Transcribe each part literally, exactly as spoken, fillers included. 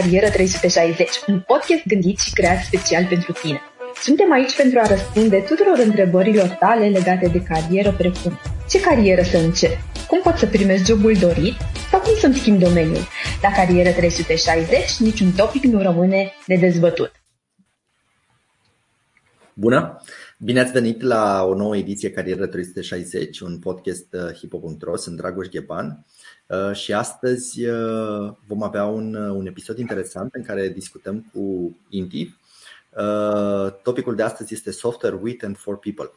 Carieră trei sute șaizeci, un podcast gândit și creat special pentru tine. Suntem aici pentru a răspunde tuturor întrebărilor tale legate de carieră, precum ce carieră să începi, cum poți să primești jobul dorit sau cum să-mi schimbi domeniul. La Carieră trei sute șaizeci niciun topic nu rămâne de dezbătut. Bună! Bine ați venit la o nouă ediție Carieră trei sute șaizeci, un podcast hipo punct ro. Sunt Dragoș Gheban și astăzi vom avea un, un episod interesant în care discutăm cu Intive. Topicul de astăzi este Software with and for people.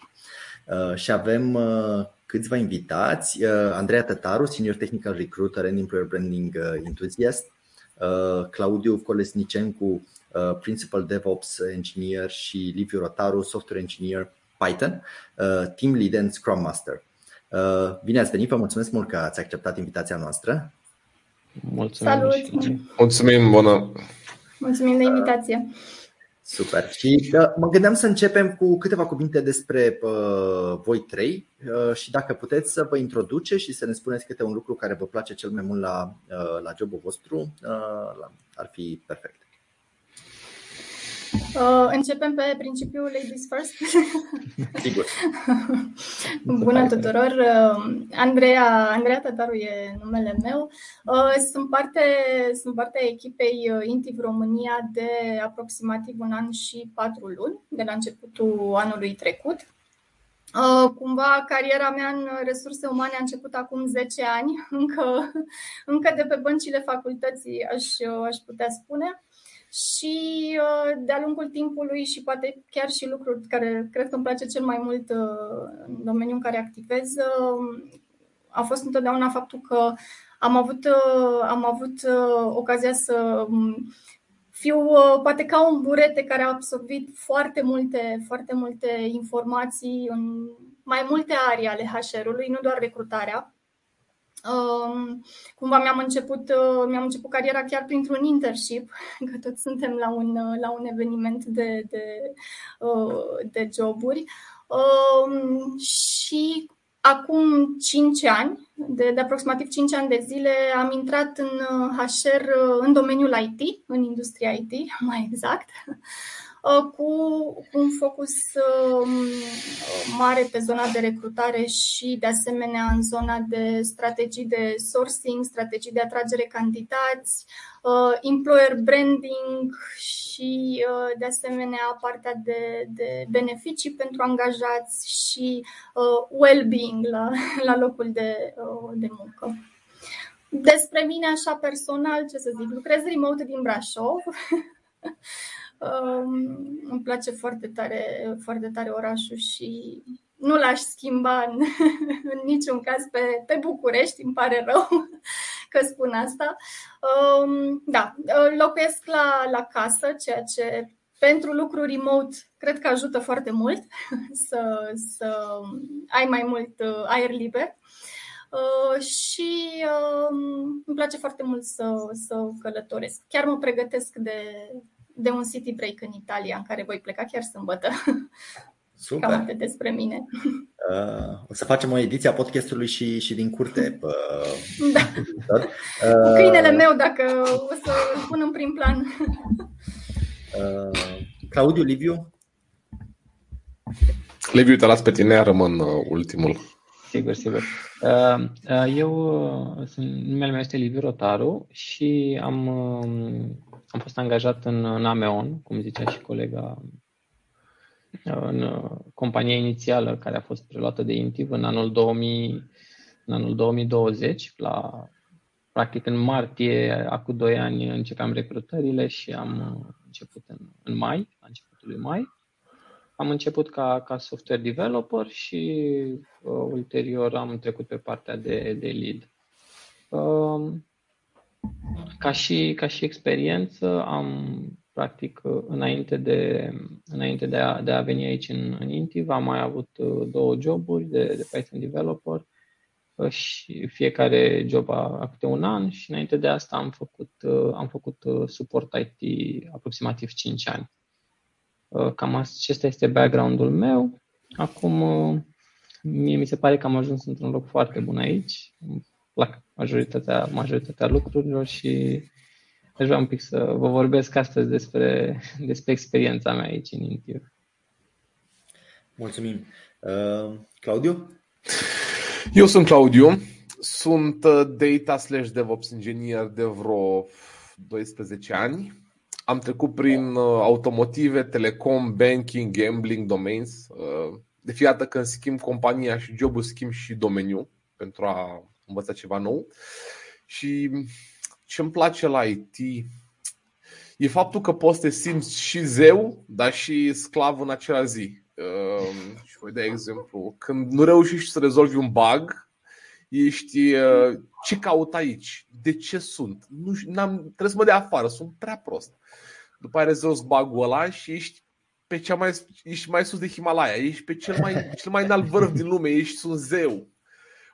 Și avem câțiva invitați: Andreea Tataru, Senior Technical Recruiter and Employer Branding Enthusiast, Claudiu Colesnicencu, Principal DevOps Engineer, și Liviu Rotaru, Software Engineer Python, Team Lead and Scrum Master. Bine ați venit, vă mulțumesc mult că ați acceptat invitația noastră. Mulțumim. Salut. Mulțumim, bună. Mulțumim de invitație. Super. Și mă gândeam să începem cu câteva cuvinte despre voi trei și dacă puteți să vă introduceți și să ne spuneți câte un lucru care vă place cel mai mult la, la jobul vostru, ar fi perfect. Uh, începem pe principiul ladies first. Sigur. Bună tuturor! Andreea, Andreea Tataru e numele meu. Uh, sunt parte, sunt partea echipei Intive România de aproximativ un an și patru luni, de la începutul anului trecut. Uh, cumva cariera mea în resurse umane a început acum zece ani, încă, încă de pe băncile facultății, aș, aș putea spune. Și de-a lungul timpului și poate chiar și lucruri care cred că îmi place cel mai mult în domeniul în care activez a fost întotdeauna faptul că am avut, am avut ocazia să fiu poate ca un burete care a absorbit foarte multe, foarte multe informații în mai multe arii ale H R-ului, nu doar recrutarea. Uh, cumva mi-am început, uh, mi-am început cariera chiar printr-un internship, că tot suntem la un, uh, la un eveniment de, de, uh, de joburi. Uh, și acum cinci ani, de, de aproximativ cinci ani de zile, am intrat în H R, uh, în domeniul I T, în industria I T, mai exact, uh, cu, cu un focus uh, mare pe zona de recrutare și, de asemenea, în zona de strategii de sourcing, strategii de atragere candidați, uh, employer branding și, uh, de asemenea, partea de, de beneficii pentru angajați și uh, well-being la, la locul de, uh, de muncă. Despre mine, așa personal, ce să zic, lucrez remote din Brașov. Um, îmi place foarte tare, foarte tare orașul și nu l-aș schimba în, în niciun caz pe, pe București, îmi pare rău că spun asta. Um, da, locuiesc la, la casă, ceea ce pentru lucru remote cred că ajută foarte mult să, să ai mai mult aer liber. Uh, și uh, îmi place foarte mult să, să călătoresc. Chiar mă pregătesc de... de un city break în Italia, în care voi pleca chiar sâmbătă. Super. Cam atât despre mine. Uh, o să facem o ediție a podcastului și, și din curte. Uh, da. uh, Câinele meu, dacă o să îl pun în prim plan. Uh, Claudiu, Liviu? Liviu, te las pe tine, rămân ultimul. Sigur, sigur. Eu, numele meu este Liviu Rotaru și am... Am fost angajat în, în AMEON, cum zicea și colega, în compania inițială care a fost preluată de Intive în anul, două mii, în anul două mii douăzeci. La, practic în martie, acum doi ani, începeam recrutările și am început în, în mai, la începutul lui mai. Am început ca, ca software developer și uh, ulterior am trecut pe partea de, de lead. Uh, Ca și, ca și experiență am, practic, înainte de, înainte de, a, de a veni aici în, în Intive, am mai avut două joburi de, de Python developer și fiecare job a, a câte un an și înainte de asta am făcut, am făcut suport I T aproximativ cinci ani. Cam acesta este background-ul meu. Acum mie mi se pare că am ajuns într-un loc foarte bun aici. Plac majoritatea, majoritatea lucrurilor și Aș vrea un pic să vă vorbesc astăzi despre, despre experiența mea aici în intive. Mulțumim. Uh, Claudiu? Eu sunt Claudiu. Sunt data slash DevOps engineer de vreo doisprezece ani. Am trecut prin automotive, telecom, banking, gambling, domains. De fiecare dată când schimb compania și jobul, schimb și domeniu pentru a învăța ceva nou. Și ce îmi place la I T e faptul că poți să te simți și zeu, dar și sclav în acea zi. Și voi da exemplu, când nu reușești să rezolvi un bug, ești, ce caut aici? De ce sunt? Nu, n-am, trebuie să mă dea afară, sunt prea prost. După aia rezolvi bug-ul ăla și ești, pe cea mai, ești mai sus de Himalaya. Ești pe cel mai, cel mai înalt vârf din lume, ești un zeu.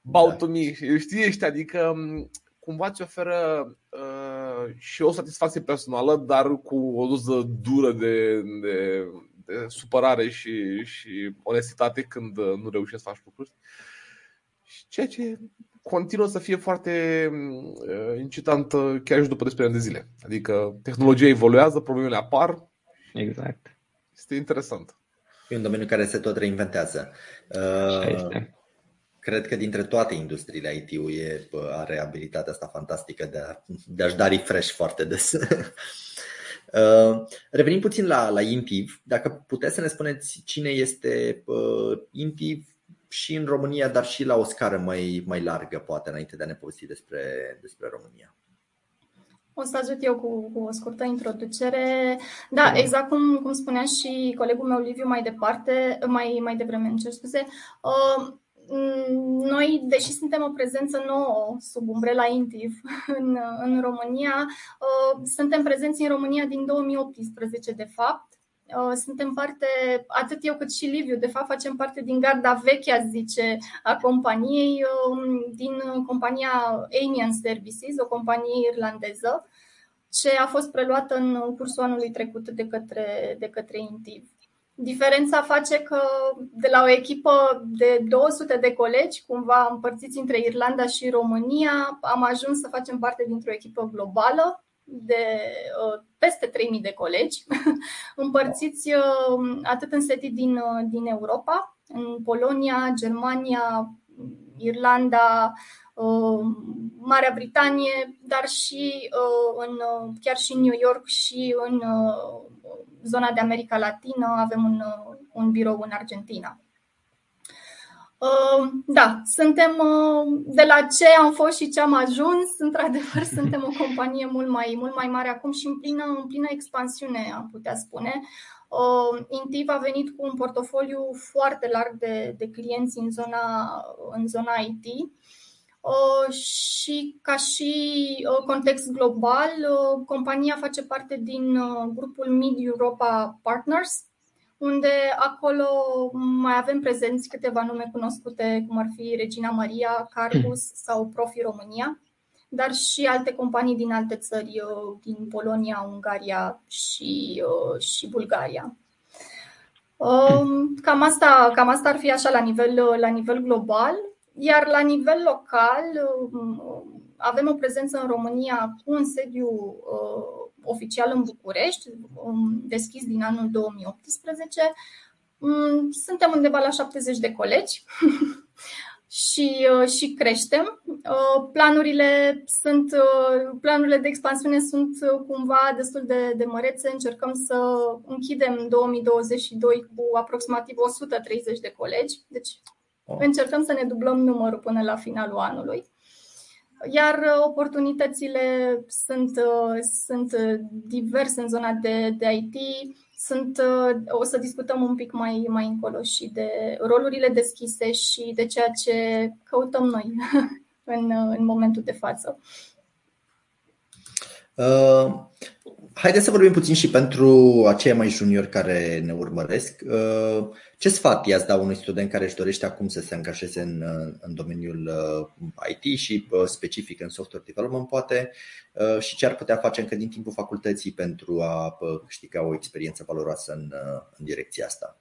Bow to me, știi, ești, adică cumva ți oferă uh, și o satisfacție personală, dar cu o doză dură de, de, de supărare și, și onestitate când nu reușești să faci lucruri. Ceea ce continuă să fie foarte uh, incitant uh, chiar și după despre ani de zile. Adică tehnologia evoluează, problemele apar. Exact. Este interesant. E un domeniu care se tot reinventează. Uh, cred că dintre toate industriile I T-ul e, are abilitatea asta fantastică de, a, de a-și da refresh foarte des. Uh, revenim puțin la, la intive. Dacă puteți să ne spuneți cine este uh, intive și în România, dar și la o scară mai, mai largă, poate, înainte de a ne povesti despre, despre România. O să ajut eu cu, cu o scurtă introducere. Da, exact cum, cum spunea și colegul meu Liviu mai departe, mai, mai devreme, îmi cer scuze, uh, noi, deși suntem o prezență nouă sub umbrela intive în, în România, uh, suntem prezenți în România din două mii optsprezece, de fapt. Suntem parte, atât eu cât și Liviu, de fapt facem parte din garda veche, aș zice, a companiei, din compania Anian Services, o companie irlandeză, ce a fost preluată în cursul anului trecut de către, de către intive. Diferența face că de la o echipă de două sute de colegi, cumva împărțiți între Irlanda și România, am ajuns să facem parte dintr-o echipă globală de uh, peste trei mii de colegi împărțiți uh, atât în setii din, uh, din Europa, în Polonia, Germania, Irlanda, uh, Marea Britanie, dar și uh, în, uh, chiar și în New York și în uh, zona de America Latină avem un, uh, un birou în Argentina. Da, suntem de la ce am fost și ce am ajuns, într-adevăr suntem o companie mult mai, mult mai mare acum și în plină, în plină expansiune, am putea spune. intive a venit cu un portofoliu foarte larg de, de clienți în zona, în zona I T. Și ca și context global, compania face parte din grupul Mid-Europa Partners, unde acolo mai avem prezenți câteva nume cunoscute, cum ar fi Regina Maria, Cargus sau Profi România, dar și alte companii din alte țări, din Polonia, Ungaria și, și Bulgaria. Cam asta, cam asta ar fi așa la nivel, la nivel global, iar la nivel local avem o prezență în România cu un sediu oficial în București, deschis din anul două mii optsprezece. Suntem undeva la șaptezeci de colegi și, și creștem. Planurile, sunt, planurile de expansiune sunt cumva destul de, de mărețe. Încercăm să închidem două mii douăzeci și doi cu aproximativ o sută treizeci de colegi. Deci încercăm să ne dublăm numărul până la finalul anului. Iar oportunitățile sunt, sunt diverse în zona de, de I T. Sunt, o să discutăm un pic mai, mai încolo și de rolurile deschise și de ceea ce căutăm noi în, în momentul de față. Uh, haideți să vorbim puțin și pentru aceia mai juniori care ne urmăresc. Uh, ce sfat i-ați da unui student care își dorește acum să se angajeze în, în domeniul I T și uh, specific în software development, poate, uh, și ce ar putea face încă din timpul facultății pentru a câștiga o experiență valoroasă în, în direcția asta?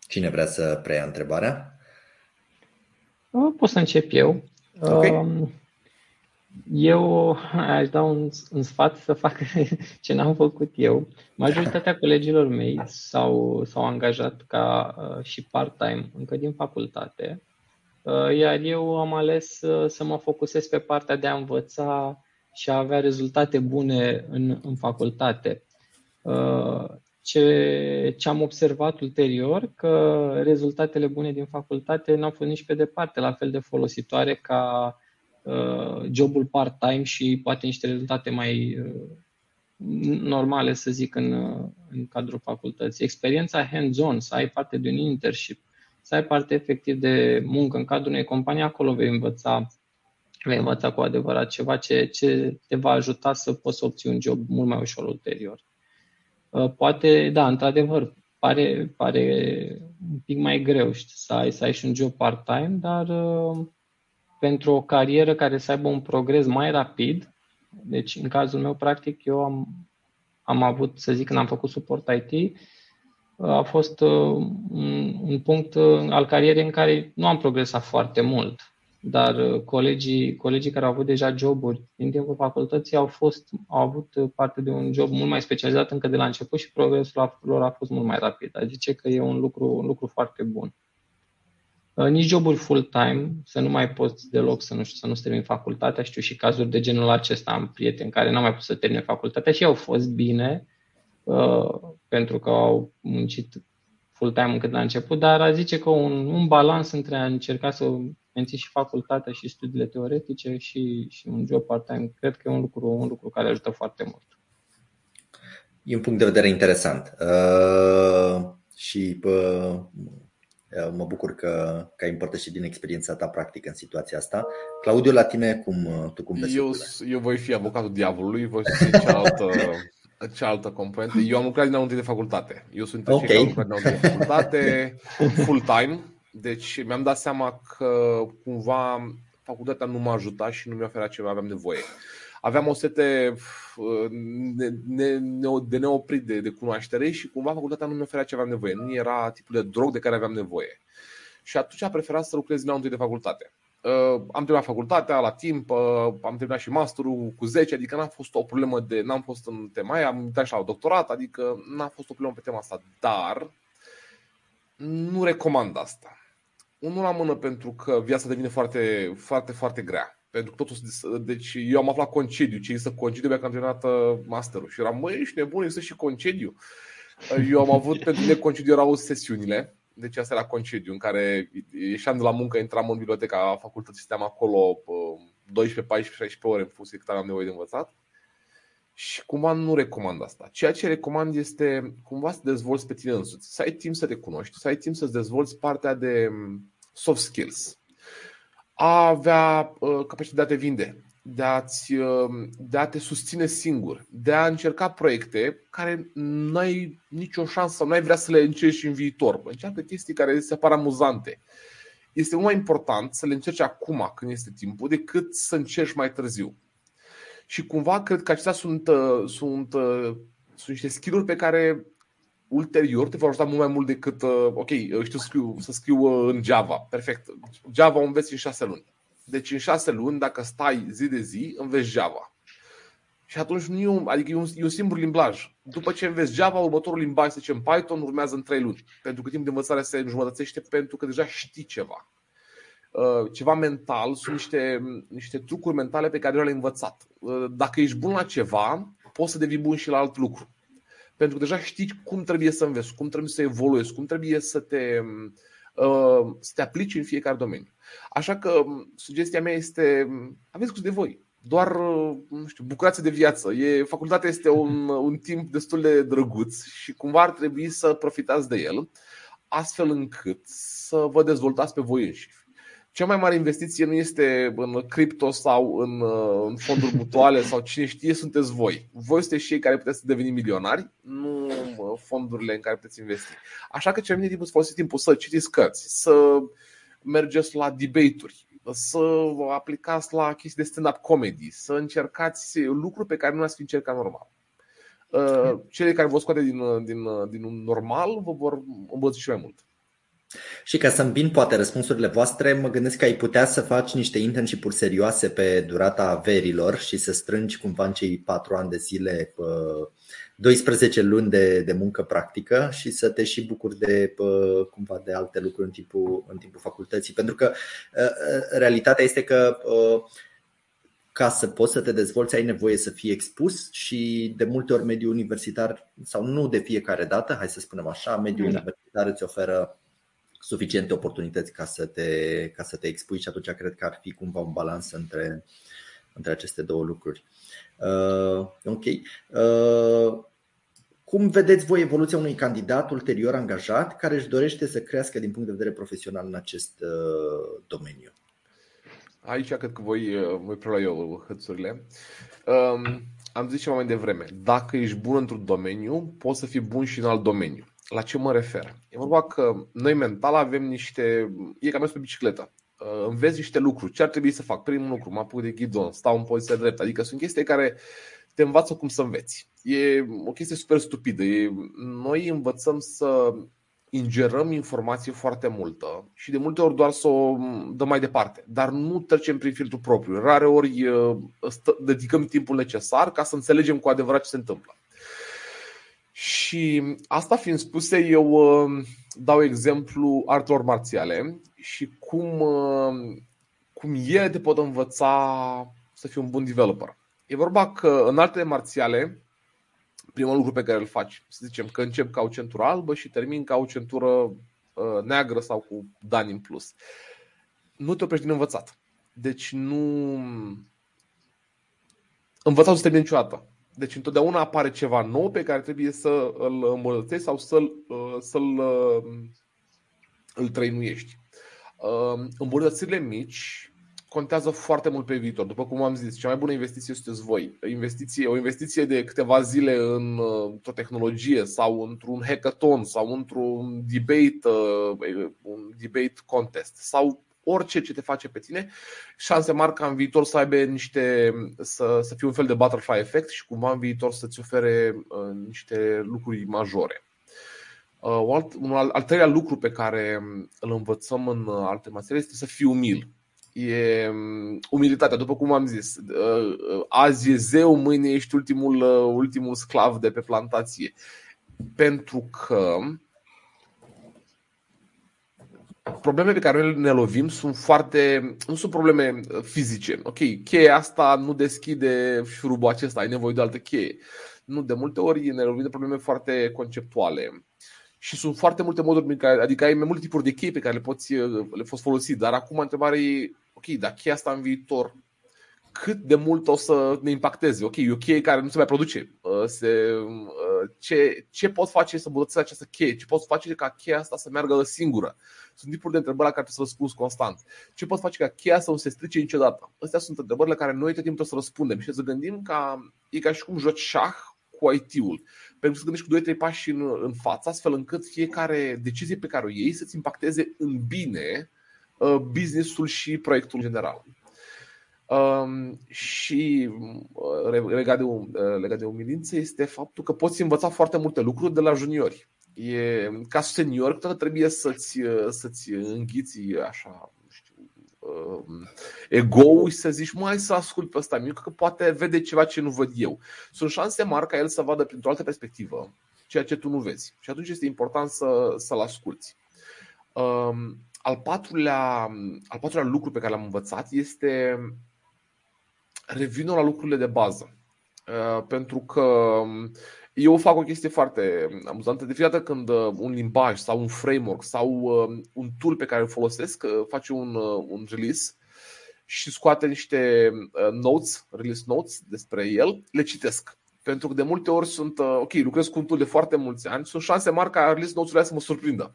Cine vrea să preia întrebarea? Pot să încep eu. Okay. Um... Eu aș da un, un sfat să facă ce n-am făcut eu. Majoritatea colegilor mei s-au, s-au angajat ca uh, și part-time încă din facultate, uh, iar eu am ales uh, să mă focusez pe partea de a învăța și a avea rezultate bune în, în facultate. Uh, ce, ce am observat ulterior, că rezultatele bune din facultate n-au fost nici pe departe la fel de folositoare ca jobul part-time și poate niște rezultate mai normale, să zic, în, în cadrul facultății. Experiența hands-on, să ai parte de un internship, să ai parte efectiv de muncă în cadrul unei companii, acolo vei învăța, vei învăța cu adevărat ceva ce, ce te va ajuta să poți să obții un job mult mai ușor ulterior. Poate, da, într-adevăr, pare, pare un pic mai greu, știi, să ai, să ai și un job part-time, dar pentru o carieră care să aibă un progres mai rapid, deci în cazul meu, practic, eu am, am avut, să zic, când am făcut suport I T, a fost un, un punct al carierei în care nu am progresat foarte mult, dar colegii, colegii care au avut deja joburi din timpul facultății au, fost, au avut parte de un job mult mai specializat încă de la început și progresul lor a fost mult mai rapid. Adică că e un lucru, un lucru foarte bun. Nici joburi full-time, să nu mai poți deloc să nu, să nu-ți termini facultatea. Știu și cazuri de genul acesta. Am prieteni care n-au mai putut să termine facultatea și au fost bine uh, pentru că au muncit full-time încât la început, dar a zice că un, un balans între a încerca să menții și facultatea și studiile teoretice și, și un job part-time, cred că e un lucru, un lucru care ajută foarte mult. E un punct de vedere interesant. Uh, și... Uh... Mă bucur că, că ai împărtășit din experiența ta practică în situația asta. Claudiu, la tine, cum, tu cum te simți? Eu, eu voi fi avocatul diavolului, voi fi cealaltă, cealaltă componentă. Eu am lucrat dinainte de facultate. Eu sunt okay. Cei care am lucrat dinainte de facultate, full-time. Deci mi-am dat seama că cumva facultatea nu m-a ajutat și nu mi-a oferat ce aveam nevoie. Aveam o sete de, de, de neoprit de, de cunoaștere și cumva facultatea nu mi oferea ce aveam nevoie. Nu era tipul de drog de care aveam nevoie. Și atunci am preferat să lucrez din întâi de facultate. Am terminat facultatea la timp, am terminat și masterul cu zece, adică n-a fost o problemă de... N-am fost în tema aia, am intrat și la doctorat, adică n-a fost o problemă pe tema asta. Dar nu recomand asta. Unul la mână, pentru că viața devine foarte, foarte, foarte grea. Pentru că totul, deci eu am aflat concediu, ce există concediu, abia că am terminat masterul și eram, măi, ești nebun, există și concediu. Eu am avut, pentru mine concediu erau sesiunile, deci asta era concediu, în care ieșeam de la muncă, intram în biblioteca facultății, stăteam acolo douăsprezece, paisprezece, șaisprezece ore în funcție cât aveam nevoie de învățat. Și cumva nu recomand asta. Ceea ce recomand este cumva să dezvolți pe tine însuți, să ai timp să te cunoști, să ai timp să-ți dezvolți partea de soft skills. A avea uh, capacitatea de a te vinde, de a-ți, uh, de a te susține singur, de a încerca proiecte care n-ai nicio șansă, n-ai vrea să le încerci în viitor. Încearcă chestii care se par amuzante. Este mult mai important să le încerci acum, când este timpul, decât să încerci mai târziu. Și cumva cred că acestea sunt, uh, sunt, uh, sunt niște skill-uri pe care ulterior te va ajuta mult mai mult decât, ok, știu să scriu, să scriu în Java, perfect. Java o înveți în șase luni. Deci în șase luni, dacă stai zi de zi, înveți Java. Și atunci nu e un, adică e un, e un singur limbaj. După ce înveți Java, următorul limbaj, să zicem Python, urmează în trei luni. Pentru că timpul de învățare se înjumătățește, pentru că deja știi ceva. Ceva mental, sunt niște, niște trucuri mentale pe care le-ai învățat. Dacă ești bun la ceva, poți să devii bun și la alt lucru. Pentru că deja știi cum trebuie să înveți, cum trebuie să evoluezi, cum trebuie să te, să te aplici în fiecare domeniu. Așa că sugestia mea este, aveți gust de voi, doar, nu știu, bucurați-vă de viață. E, facultatea este un, un timp destul de drăguț și cumva ar trebui să profitați de el, astfel încât să vă dezvoltați pe voi înșiși. Cea mai mare investiție nu este în cripto sau în, în fonduri mutuale sau cine știe, sunteți voi. Voi sunteți cei care puteți să deveni milionari, nu fondurile în care puteți investi. Așa că cel mai bine timpul să folosiți timpul să citiți cărți, să mergeți la debate-uri, să aplicați la chestii de stand-up comedy, să încercați lucruri pe care nu ați fi încercat normal. Cele care vă scoate din, din, din un normal vă vor îmbăți și mai mult. Și ca să-mi vin poate răspunsurile voastre, mă gândesc că ai putea să faci niște internship-uri serioase pe durata verilor și să strângi cumva în cei patru ani de zile doisprezece luni de, de muncă practică și să te și bucuri de cumva de alte lucruri în timpul, în timpul facultății. Pentru că realitatea este că ca să poți să te dezvolți, ai nevoie să fii expus și de multe ori mediul universitar, sau nu de fiecare dată, hai să spunem așa, mediul da. universitar îți oferă suficiente oportunități ca să te, ca să te expui și atunci cred că ar fi cumva un balans între, între aceste două lucruri. Uh, ok. Uh, cum vedeți voi evoluția unui candidat ulterior angajat care își dorește să crească din punct de vedere profesional în acest uh, domeniu? Aici cred că voi, voi prelua eu hățurile. Um, am zis ceva mai devreme, dacă ești bun într-un domeniu, poți să fii bun și în alt domeniu. La ce mă refer? E vorba că noi mental avem niște... E ca mers pe bicicletă. Înveți niște lucruri. Ce ar trebui să fac? Primul lucru, mă apuc de ghidon, stau în poziția dreaptă. Adică sunt chestii care te învață cum să înveți. E o chestie super stupidă. E... Noi învățăm să ingerăm informație foarte multă și de multe ori doar să o dăm mai departe. Dar nu trecem prin filtrul propriu. Rare ori dedicăm timpul necesar ca să înțelegem cu adevărat ce se întâmplă. Și asta fiind spuse, eu dau exemplu artelor marțiale și cum, cum ele te pot învăța să fii un bun developer. E vorba că în artele marțiale, primul lucru pe care îl faci, să zicem că încep ca o centură albă și termin ca o centură neagră sau cu dani în plus. Nu te oprești din învățat. Deci nu... Învățat nu se termină niciodată. Deci întotdeauna apare ceva nou pe care trebuie să îl îmbunătățești sau să-l, să-l îl trăinuiești. Îmbunătățirile mici contează foarte mult pe viitor. După cum am zis, cea mai bună investiție sunteți voi. Investiție, o investiție de câteva zile în, într-o tehnologie sau într-un hackathon sau într-un debate, un debate contest sau orice ce te face pe tine, șanse mari ca în viitor să aibă niște, să, să fie un fel de butterfly effect și cumva în viitor să-ți ofere uh, niște lucruri majore. Uh, un alt, un al, al treilea lucru pe care îl învățăm în alte materiale este să fii umil. E um, umilitatea, după cum am zis, uh, azi e zeu, mâine ești ultimul, uh, ultimul sclav de pe plantație. Pentru că problemele pe care ne lovim sunt foarte, nu sunt probleme fizice. Ok, cheia asta nu deschide șurubul acesta, ai nevoie de altă cheie. Nu, de multe ori ne lovim de probleme foarte conceptuale. Și sunt foarte multe moduri prin care, adică ai mai multe tipuri de chei pe care le poți le poți folosi, dar acum întrebarea e, ok, dar cheia asta în viitor cât de mult o să ne impacteze? Ok, e o cheie care nu se mai produce. Se, ce, ce pot face să îmbunătățesc această cheie? Ce pot face ca cheia asta să meargă singură? Sunt tipuri de întrebări la care trebuie să răspunzi constant. Ce pot face ca cheia să nu se strice niciodată? Astea sunt întrebările la care noi tot timpul trebuie să răspundem și să gândim ca, e ca și cum joci șah cu I T-ul. Pentru că să gândești cu doi trei pași în, în față, astfel încât fiecare decizie pe care o iei să-ți impacteze în bine business-ul și proiectul general. Um, și uh, legat de, uh, legat de umilință este faptul că poți învăța foarte multe lucruri de la juniori. E, ca senior, tot trebuie să-ți, să-ți înghiți așa, nu știu, uh, ego-ul și să zici, mă, hai să ascult pe ăsta mic, că poate vede ceva ce nu văd eu. Sunt șanse mari ca el să vadă printr-o altă perspectivă ceea ce tu nu vezi. Și atunci este important să, să-l asculți. Um, al, patrulea, al patrulea lucru pe care l-am învățat este... Revină la lucrurile de bază, uh, pentru că eu fac o chestie foarte amuzantă. De fiecare dată când un limbaj sau un framework sau uh, un tool pe care îl folosesc uh, face un, uh, un release și scoate niște uh, notes, release notes despre el, le citesc. Pentru că de multe ori sunt, uh, ok, lucrez cu un tool de foarte mulți ani, sunt șanse mari ca release notes-urile să mă surprindă.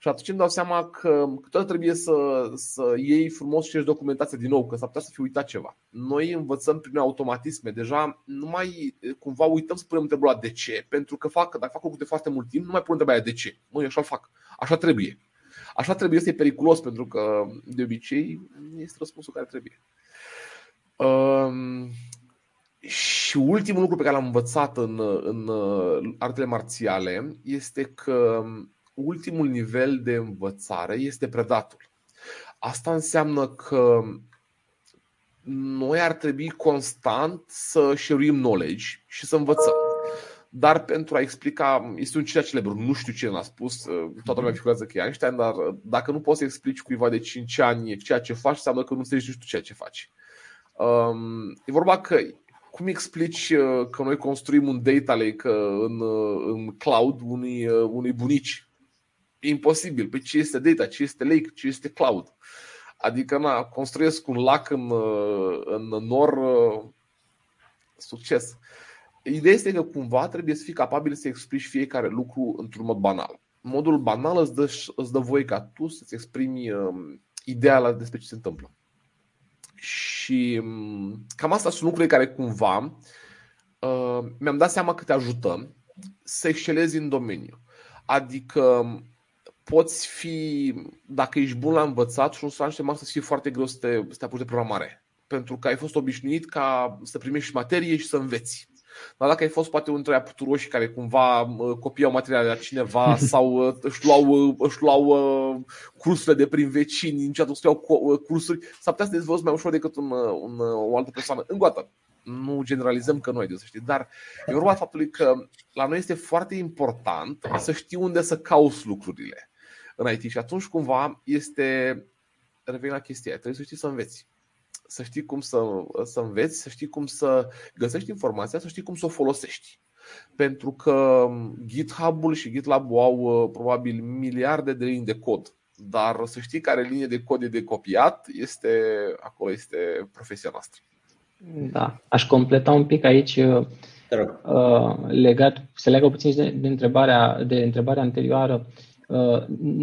Și atunci îmi dau seama că tot trebuie să, să iei frumos și ești documentația din nou, că s-ar putea să fi uitat ceva. Noi învățăm prin automatisme. Deja nu mai cumva uităm să punem întrebarea de ce. Pentru că fac, dacă fac lucruri de foarte mult timp, nu mai pun întrebarea de ce. Măi, așa-l fac. Așa trebuie. Așa trebuie, este periculos, pentru că de obicei este răspunsul care trebuie. Um, și ultimul lucru pe care l-am învățat în, în artele marțiale este că ultimul nivel de învățare este predatul. Asta înseamnă că noi ar trebui constant să share-uim knowledge și să învățăm. Dar pentru a explica, este un citat celebru, nu știu cine l-a spus, toată lumea figurează că e Einstein, dar dacă nu poți să explici cuiva de cinci ani ceea ce faci, înseamnă că nu înțelegi nici tu ceea ce faci. E vorba că cum explici că noi construim un data lake în, în cloud unui, unui bunici? E imposibil. Păi ce este data, ce este lake, ce este cloud? Adică na, construiesc un lac în, în nor, succes. Ideea este că cumva trebuie să fii capabil să explici fiecare lucru într-un mod banal. Modul banal îți dă, îți dă voie ca tu să-ți exprimi ideea despre ce se întâmplă. Și cam asta sunt lucrurile care cumva uh, mi-am dat seama că te ajută să excelezi în domeniu. Adică poți fi, dacă ești bun la învățat, și un să aștept să fie foarte greu să te, să te apuci de programare. Pentru că ai fost obișnuit ca să primești materie și să înveți. Dar dacă ai fost poate unul dintre aia puturoși care cumva copiau materiale de la cineva sau își luau, își luau cursurile de prin vecini, niciodată își luau cursuri, s-ar putea să dezvolți mai ușor decât un, un, o altă persoană. Încă o dată, nu generalizăm că nu ai de să știi, dar e vorba faptului că la noi este foarte important să știi unde să cauți lucrurile în I T și atunci cumva este, reveni la chestia aia, trebuie să știi să înveți. Să știi cum să, să înveți, să știi cum să găsești informația, să știi cum să o folosești. Pentru că GitHub-ul și GitLab-ul au probabil miliarde de linii de cod, dar să știi care linie de cod e de copiat, este, acolo este profesia noastră. Da, aș completa un pic aici uh, legat, se legă puțin de, de, întrebarea, de întrebarea anterioară. Uh,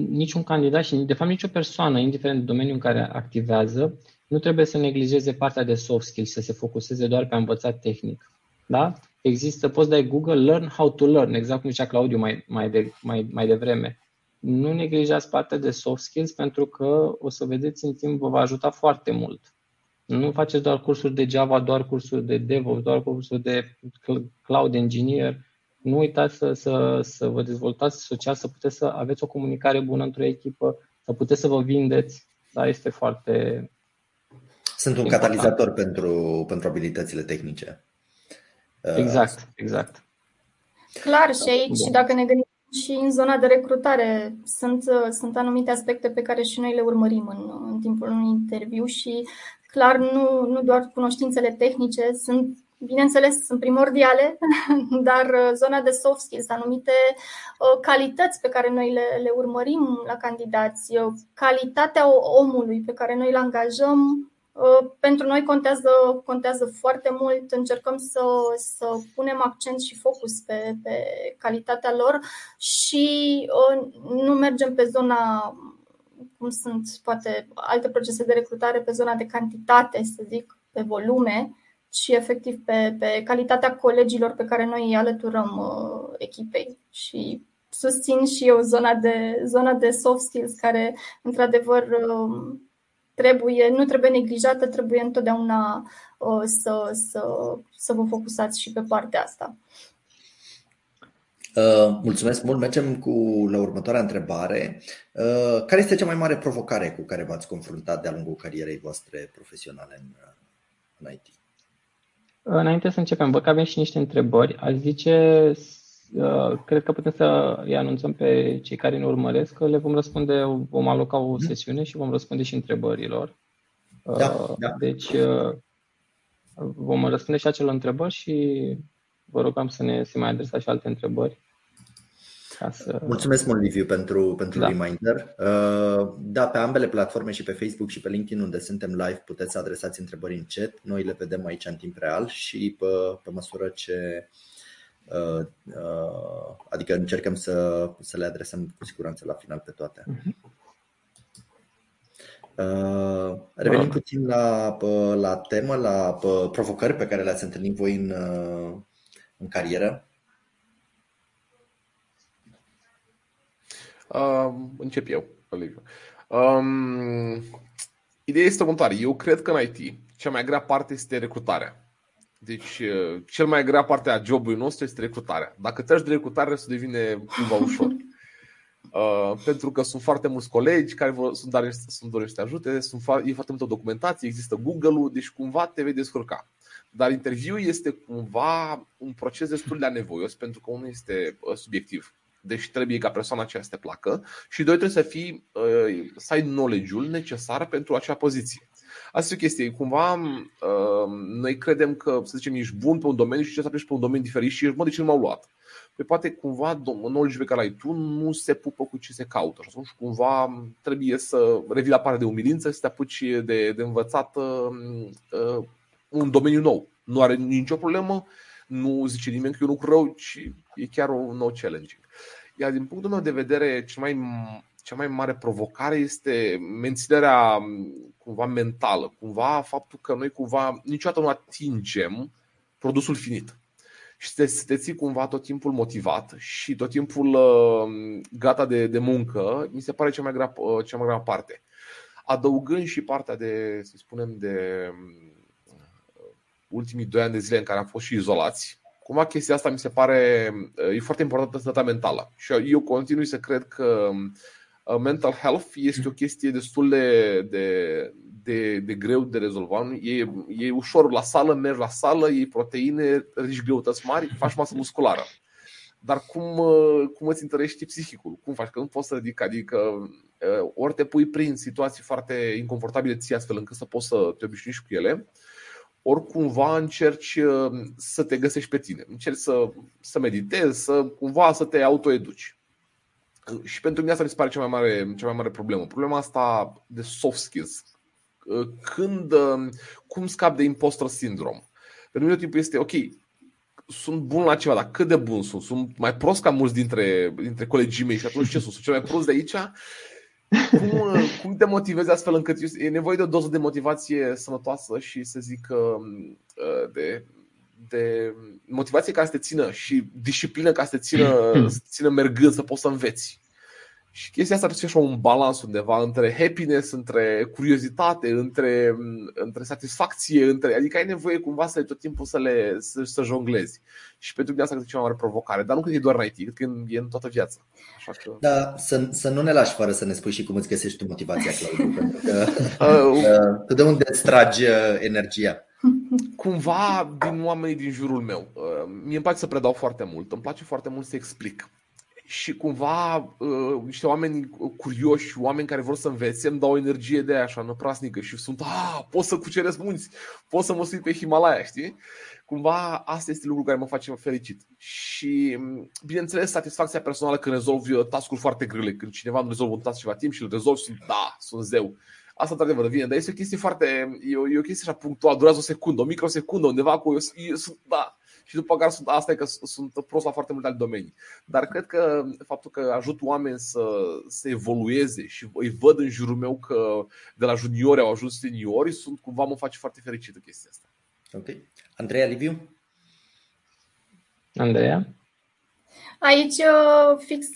niciun candidat și de fapt nicio persoană, indiferent de domeniul în care activează, nu trebuie să neglijeze partea de soft skills, să se focuseze doar pe a învăța tehnic. Da? Există, poți dai Google Learn how to learn, exact cum zicea Claudiu mai, mai, de, mai, mai devreme. Nu neglijați partea de soft skills pentru că o să vedeți în timp vă va ajuta foarte mult. Nu faceți doar cursuri de Java, doar cursuri de DevOps, doar cursuri de Cloud Engineer. Nu uitați să, să, să vă dezvoltați social, să puteți să aveți o comunicare bună într-o echipă, să puteți să vă vindeți. Da, este foarte... Sunt un catalizator pentru, pentru abilitățile tehnice. Exact, exact. Clar, și aici, bun. Dacă ne gândim și în zona de recrutare, sunt, sunt anumite aspecte pe care și noi le urmărim în, în timpul unui interviu și clar, nu, nu doar cunoștințele tehnice, sunt, bineînțeles, sunt primordiale, dar zona de soft skills, anumite calități pe care noi le, le urmărim la candidați, calitatea omului pe care noi îl angajăm, pentru noi contează, contează foarte mult, încercăm să, să punem accent și focus pe, pe calitatea lor și nu mergem pe zona, cum sunt poate alte procese de recrutare, pe zona de cantitate, să zic, pe volume, ci efectiv pe, pe calitatea colegilor pe care noi îi alăturăm echipei și susțin și eu zona de, zona de soft skills care, într-adevăr, Trebuie, nu trebuie neglijată, trebuie întotdeauna uh, să, să, să vă focusați și pe partea asta. Uh, mulțumesc mult. Mergem cu la următoarea întrebare. Uh, care este cea mai mare provocare cu care v-ați confruntat de-a lungul carierei voastre profesionale în, în I T? Înainte să începem, văd că avem și niște întrebări. Aș zice, uh, cred că putem să îi anunțăm pe cei care ne urmăresc că le vom răspunde, vom aloca o sesiune și vom răspunde și întrebărilor. Da, uh, da. Deci uh, vom răspunde și acele întrebări și vă rugăm să ne să mai adresați și alte întrebări. Ca să... Mulțumesc mult, Liviu, pentru, pentru da. reminder. Uh, da, pe ambele platforme, și pe Facebook și pe LinkedIn, unde suntem live, puteți să adresați întrebări în chat. Noi le vedem aici în timp real și pe, pe măsură ce... adică încercăm să, să le adresăm cu siguranță la final pe toate. Revenim puțin la, la temă, la provocări pe care le-ați întâlnit voi în, în carieră. Uh, încep eu, Oliviu. Um, ideea este următoare. Eu cred că în I T cea mai grea parte este recrutarea. Deci, cel mai grea parte a job-ului nostru este recrutarea. Dacă treci de recrutare, se devine cumva ușor. Uh, pentru că sunt foarte mulți colegi care vor, sunt, dar, sunt dorești să te ajute, sunt, e foarte multă documentație, există Google-ul, deci cumva te vei descurca. Dar interviul este cumva un proces destul de anevoios, pentru că unul este subiectiv. Deci trebuie ca persoana aceea să te placă și doi, trebuie să fii, uh, să ai knowledge-ul necesar pentru acea poziție. Asta e o chestie. Cumva uh, noi credem că, să zicem, ești bun pe un domeniu și ce să aplici pe un domeniu diferit și ești, mă, de ce nu m-au luat? Păi poate cumva knowledge-ul pe care ai tu nu se pupă cu ce se caută. Și atunci cumva trebuie să revii la partea de umilință, să te apuci de, de învățat uh, un domeniu nou. Nu are nicio problemă, nu zice nimeni că e un lucru rău, ci e chiar un nou challenge. Iar din punctul meu de vedere, cel mai... cea mai mare provocare este menținerea cumva mentală, cumva faptul că noi cumva niciodată nu atingem produsul finit. Și să te ții cumva tot timpul motivat și tot timpul uh, gata de, de muncă, mi se pare cea mai grea, uh, cea mai grea parte. Adăugând și partea de, să spunem, de ultimii doi ani de zile în care am fost și izolați, cumva chestia asta mi se pare, uh, e foarte importantă sănătatea mentală. Și eu continui să cred că mental health este o chestie destul de, de, de, de greu de rezolvat. E, e ușor la sală, mergi la sală, iei proteine, ridici greutăți mari, faci masă musculară. Dar cum, cum îți întărești psihicul? Cum faci? Că nu poți să ridici, adică ori te pui prin situații foarte inconfortabile ție astfel încât să poți să te obișnuiești cu ele, ori cumva încerci să te găsești pe tine. Încerci să, să meditezi, să, cumva să te autoeduci. Și pentru mine asta mi se pare cea mai mare, cea mai mare problemă. Problema asta de soft skills. Când, cum scap de imposter syndrome? Pentru mine timpul este, ok, sunt bun la ceva, dar cât de bun sunt? Sunt mai prost ca mulți dintre, dintre colegii mei și atunci ce sunt? Sunt cel mai prost de aici? Cum, cum te motivezi astfel încât e nevoie de o doză de motivație sănătoasă și să zic de... de motivație ca să te țină și disciplină ca să te țină, să te țină mergând, să poți să înveți. Și chestia asta trebuie să fie așa un balans undeva între happiness, între curiozitate, între, între satisfacție, între, adică ai nevoie cumva să ai tot timpul să le să, să jonglezi. Și pentru mine asta e cea mai mare provocare, dar nu cred că e doar în I T, cred că e în toată viața. Așa că... Da, să, să nu ne lași fără să ne spui și cum îți găsești tu motivația, Claudiu, pentru că tu de unde îți tragi energia? Cumva din oamenii din jurul meu. Mie îmi place să predau foarte mult, îmi place foarte mult să explic. Și cumva niște oameni curioși, oameni care vor să învețe, îmi dau o energie de aia așa năprasnică și sunt, ah, pot să cuceresc munți, pot să mă sui pe Himalaya, știi? Cumva asta este lucrul care mă face fericit. Și bineînțeles satisfacția personală când rezolvi task-uri foarte grele, când cineva nu rezolvă un task ceva timp și îl rezolvi, sunt, da, sunt zeu. Asta într-adevăr vine, dar este o chestie foarte, e o, e o chestie așa punctuală, durează o secundă, o microsecundă, undeva cu eu, eu sunt, da, și după care sunt, asta e că sunt prost la foarte multe alte domenii. Dar cred că faptul că ajut oameni să, să evolueze și îi văd în jurul meu că de la juniori au ajuns seniori, sunt cumva mă face foarte fericită chestia asta. Ok. Andreea, Liviu? Andreea? Aici fix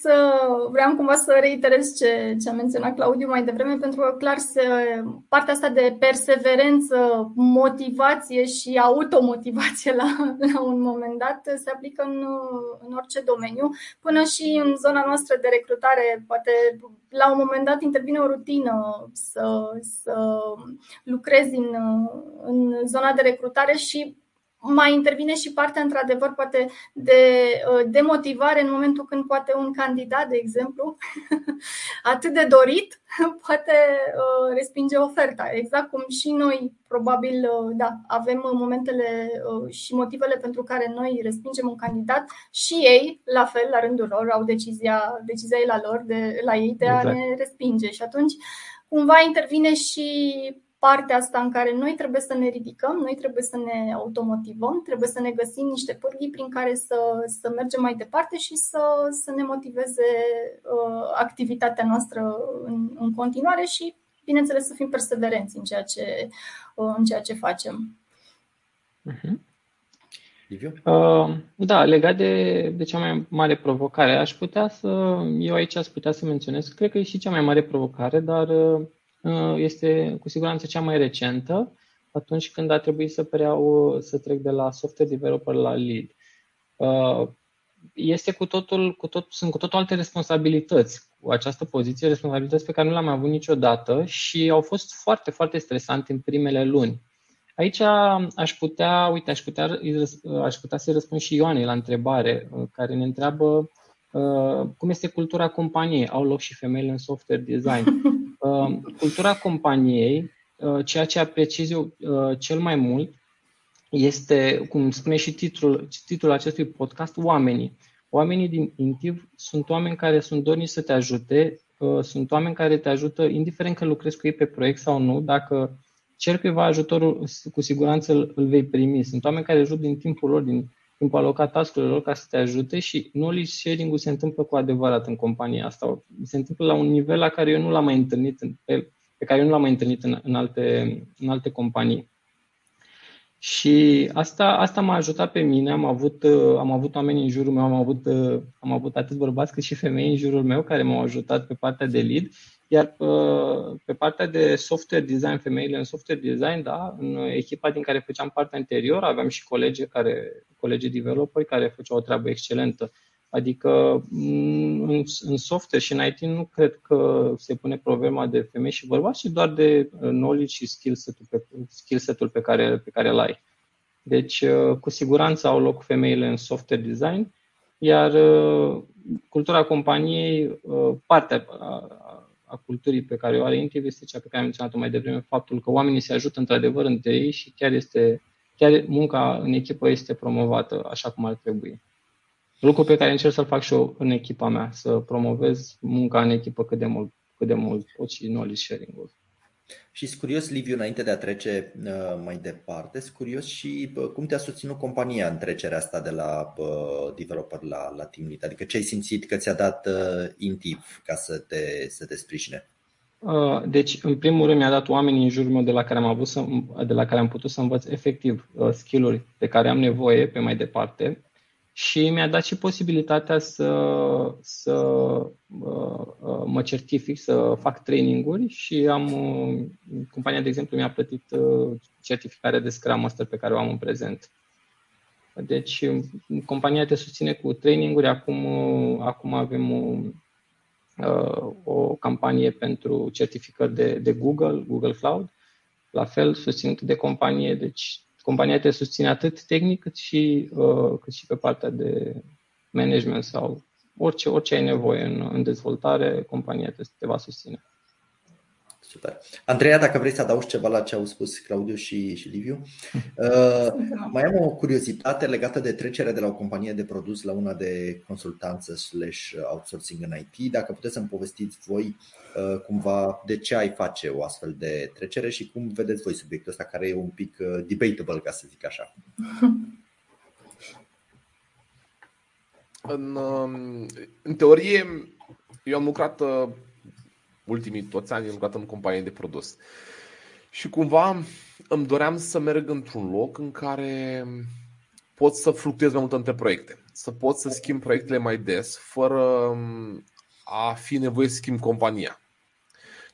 vreau cumva să reiterez ce, ce a menționat Claudiu mai devreme, pentru că clar se, partea asta de perseverență, motivație și automotivație la, la un moment dat se aplică în, în orice domeniu, până și în zona noastră de recrutare. Poate la un moment dat intervine o rutină să, să lucrezi în, în zona de recrutare și mai intervine și partea, într-adevăr, poate de demotivare în momentul când poate un candidat, de exemplu, atât de dorit, poate respinge oferta. Exact cum și noi, probabil, da, avem momentele și motivele pentru care noi respingem un candidat și ei, la fel, la rândul lor, au decizia, decizia ei la lor, de, la ei de a exact. ne respinge. Și atunci, cumva, intervine și... partea asta în care noi trebuie să ne ridicăm, noi trebuie să ne automotivăm, trebuie să ne găsim niște pârghii prin care să, să mergem mai departe și să, să ne motiveze uh, activitatea noastră în, în continuare și, bineînțeles, să fim perseverenți în ceea ce, uh, în ceea ce facem. Uh-huh. Liviu? Uh, da, legat de, de cea mai mare provocare, aș putea să, eu aici aș putea să menționez, cred că e și cea mai mare provocare, dar... Uh, este cu siguranță cea mai recentă, atunci când a trebuit să, preau, să trec de la software developer la lead. este cu totul, cu tot, sunt cu totul alte responsabilități. Cu această poziție, responsabilități pe care nu le-am avut niciodată și au fost foarte, foarte stresante în primele luni. Aici aș putea, uite, aș putea, aș putea să răspund și Ioanei la întrebare, care ne întreabă uh, cum este cultura companiei. Au loc și femeile în software design. Uh, cultura companiei, uh, ceea ce apreciez eu uh, cel mai mult, este, cum spune și titlul, titlul acestui podcast, oamenii. Oamenii din intive sunt oameni care sunt dorniți să te ajute, uh, sunt oameni care te ajută, indiferent că lucrezi cu ei pe proiect sau nu, dacă cer cuiva ajutorul, cu siguranță îl, îl vei primi. Sunt oameni care ajut din timpul lor, din timpul alocat task-urilor lor ca să te ajute și knowledge sharing-ul se întâmplă cu adevărat în compania asta. Se întâmplă la un nivel la care eu nu l-am mai întâlnit, pe, pe care eu nu l-am mai întâlnit în, în, alte, în alte companii. Și asta, asta m-a ajutat pe mine, am avut, am avut oameni în jurul meu, am avut, am avut atât bărbați cât și femei în jurul meu care m-au ajutat pe partea de lead. Iar pe partea de software design, femeile în software design, da, în echipa din care făceam parte anterior, aveam și colegi care, colegi developeri care făceau o treabă excelentă. Adică în, în software și în I T nu cred că se pune problema de femei și bărbați, ci doar de knowledge și skill set-ul pe, skill set-ul pe care, pe care îl ai. Deci cu siguranță au loc femeile în software design, iar cultura companiei, partea a culturii pe care o are intive este cea pe care am menționat-o mai devreme, faptul că oamenii se ajută într-adevăr între ei și chiar, este, chiar munca în echipă este promovată așa cum ar trebui. Lucru pe care încerc să-l fac și eu în echipa mea, să promovez munca în echipă cât de mult, cât de mult pot și knowledge sharing-ul. Și sunt curios, Liviu, înainte de a trece mai departe, sunt curios și cum te-a susținut compania în trecerea asta de la developer la, la team lead? Adică ce ai simțit că ți-a dat intive ca să te, să te sprijine? Deci, în primul rând, mi-a dat oamenii în jurul meu de la care am, avut să, de la care am putut să învăț efectiv skill-uri de care am nevoie pe mai departe. Și mi-a dat și posibilitatea să, să mă certific, să fac training-uri și am, compania, de exemplu, mi-a plătit certificarea de Scrum Master pe care o am în prezent. Deci, compania te susține cu training-uri. Acum, acum avem o, o campanie pentru certificări de, de Google, Google Cloud, la fel susținut de companie, deci compania te susține atât tehnic cât și, uh, cât și pe partea de management sau orice, orice ai nevoie în, în dezvoltare, compania te, te va susține. Super. Andreea, dacă vrei să adaugi ceva la ce au spus Claudiu și, și Liviu. Uh, mai am o curiozitate legată de trecerea de la o companie de produs la una de consultanță slash outsourcing în I T. Dacă puteți să-mi povestiți voi uh, cumva de ce ai face o astfel de trecere și cum vedeți voi subiectul ăsta care e un pic uh, debatable, ca să zic așa. În, uh, în teorie, eu am lucrat... Uh, ultimii toți ani am lucrat în companie de produs și cumva îmi doream să merg într-un loc în care pot să fluctuez mai mult între proiecte, să pot să schimb proiectele mai des fără a fi nevoie să schimb compania.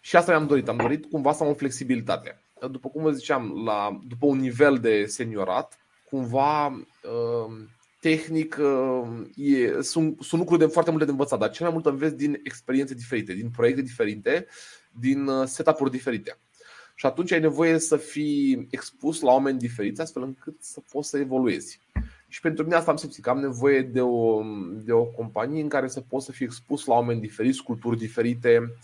Și asta mi-am dorit, am dorit cumva să am o flexibilitate. După cum vă ziceam, la, după un nivel de seniorat, cumva tehnic e, sunt, sunt lucruri de foarte multe de învățat, dar cel mai mult înveți din experiențe diferite, din proiecte diferite, din setup-uri diferite. Și atunci ai nevoie să fii expus la oameni diferiți, astfel încât să poți să evoluezi. Și pentru mine asta am simțit, că am nevoie de o, de o companie în care să poți să fii expus la oameni diferiți, culturi diferite.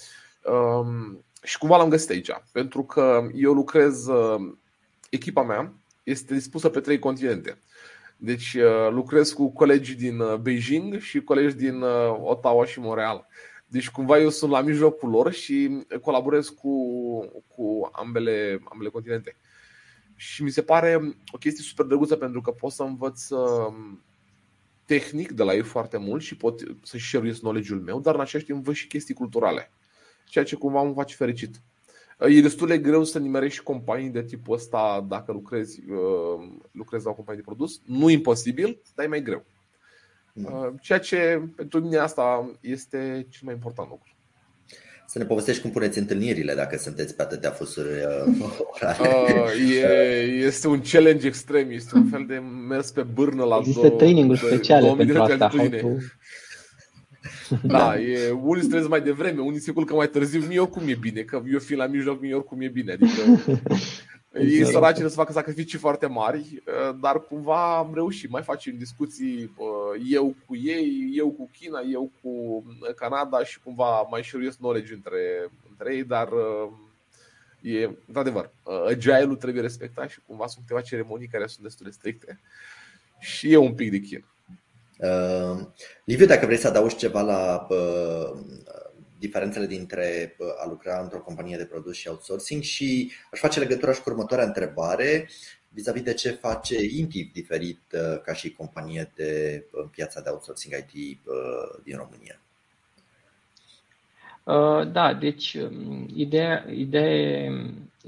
Și cumva l-am găsit aici, pentru că eu lucrez, echipa mea este dispusă pe trei continente. Deci lucrez cu colegi din Beijing și colegi din Ottawa și Montreal. Deci cumva eu sunt la mijlocul lor și colaborez cu, cu ambele, ambele continente. Și mi se pare o chestie super drăguță pentru că pot să învăț tehnic de la ei foarte mult și pot să-și share-uiesc knowledge-ul meu, dar în același timp învăț și chestii culturale, ceea ce cumva mă face fericit. E destul de greu să nimerești companii de tipul ăsta dacă lucrezi, lucrezi la o companie de produs. Nu imposibil, dar e mai greu. Ceea ce pentru mine asta este cel mai important lucru. Să ne povestești cum puneți întâlnirile dacă sunteți pe atâtea fusuri orare. Uh, e, este un challenge extrem, este un fel de mers pe bârnă la Există două. Există training-uri speciale pentru asta. Da, e, unii se trezesc mai devreme, unii se culcă mai târziu. Mie oricum e bine, că eu fiind la mijloc, mie oricum e bine. Adică ei săraci să facă sacrificii foarte mari, dar cumva am reușit. Mai facem discuții eu cu ei, eu cu China, eu cu Canada și cumva mai serious knowledge între, între ei, dar e, într-adevăr, agile-ul trebuie respectat și cumva sunt câteva ceremonii care sunt destul de stricte și e un pic de chin. Uh, Liviu, dacă vrei să adaugi ceva la uh, diferențele dintre uh, a lucra într-o companie de produs și outsourcing, și aș face legătura și cu următoarea întrebare vis-a-vis de ce face Intive diferit uh, ca și companie de uh, piața de outsourcing I T uh, din România. Uh, da, deci ideea, ideea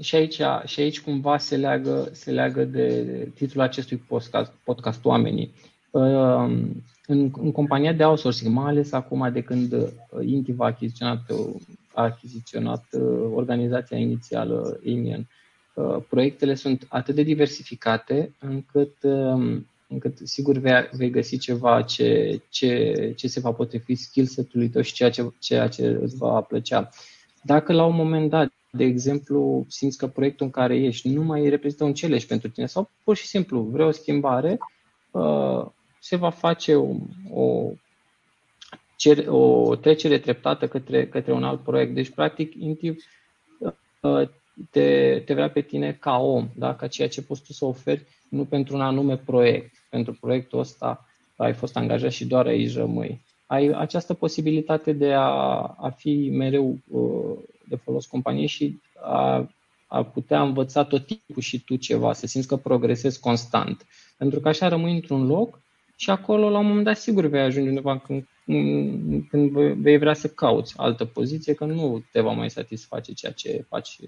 și, aici, și aici cumva se leagă, se leagă de titlul acestui podcast, podcast Oamenii. În, în compania de outsourcing, mai ales acum de când Intive a achiziționat, a achiziționat organizația inițială AMEON, proiectele sunt atât de diversificate încât, încât sigur vei, vei găsi ceva ce, ce, ce se va potrivi skill set-ului tău și ceea ce, ceea ce îți va plăcea. Dacă la un moment dat, de exemplu, simți că proiectul în care ești nu mai reprezintă un challenge pentru tine sau pur și simplu vrei o schimbare, se va face o, o, o trecere treptată către, către un alt proiect. Deci, practic, Intive te, te vrea pe tine ca om, da? Ca ceea ce poți tu să oferi, nu pentru un anume proiect. Pentru proiectul ăsta ai fost angajat și doar aici rămâi. Ai această posibilitate de a, a fi mereu de folos companiei și a, a putea învăța tot timpul și tu ceva, să simți că progresezi constant. Pentru că așa rămâi într-un loc și acolo la un moment dat sigur vei ajunge undeva când, când vei vrea să cauți altă poziție, că nu te va mai satisface ceea ce faci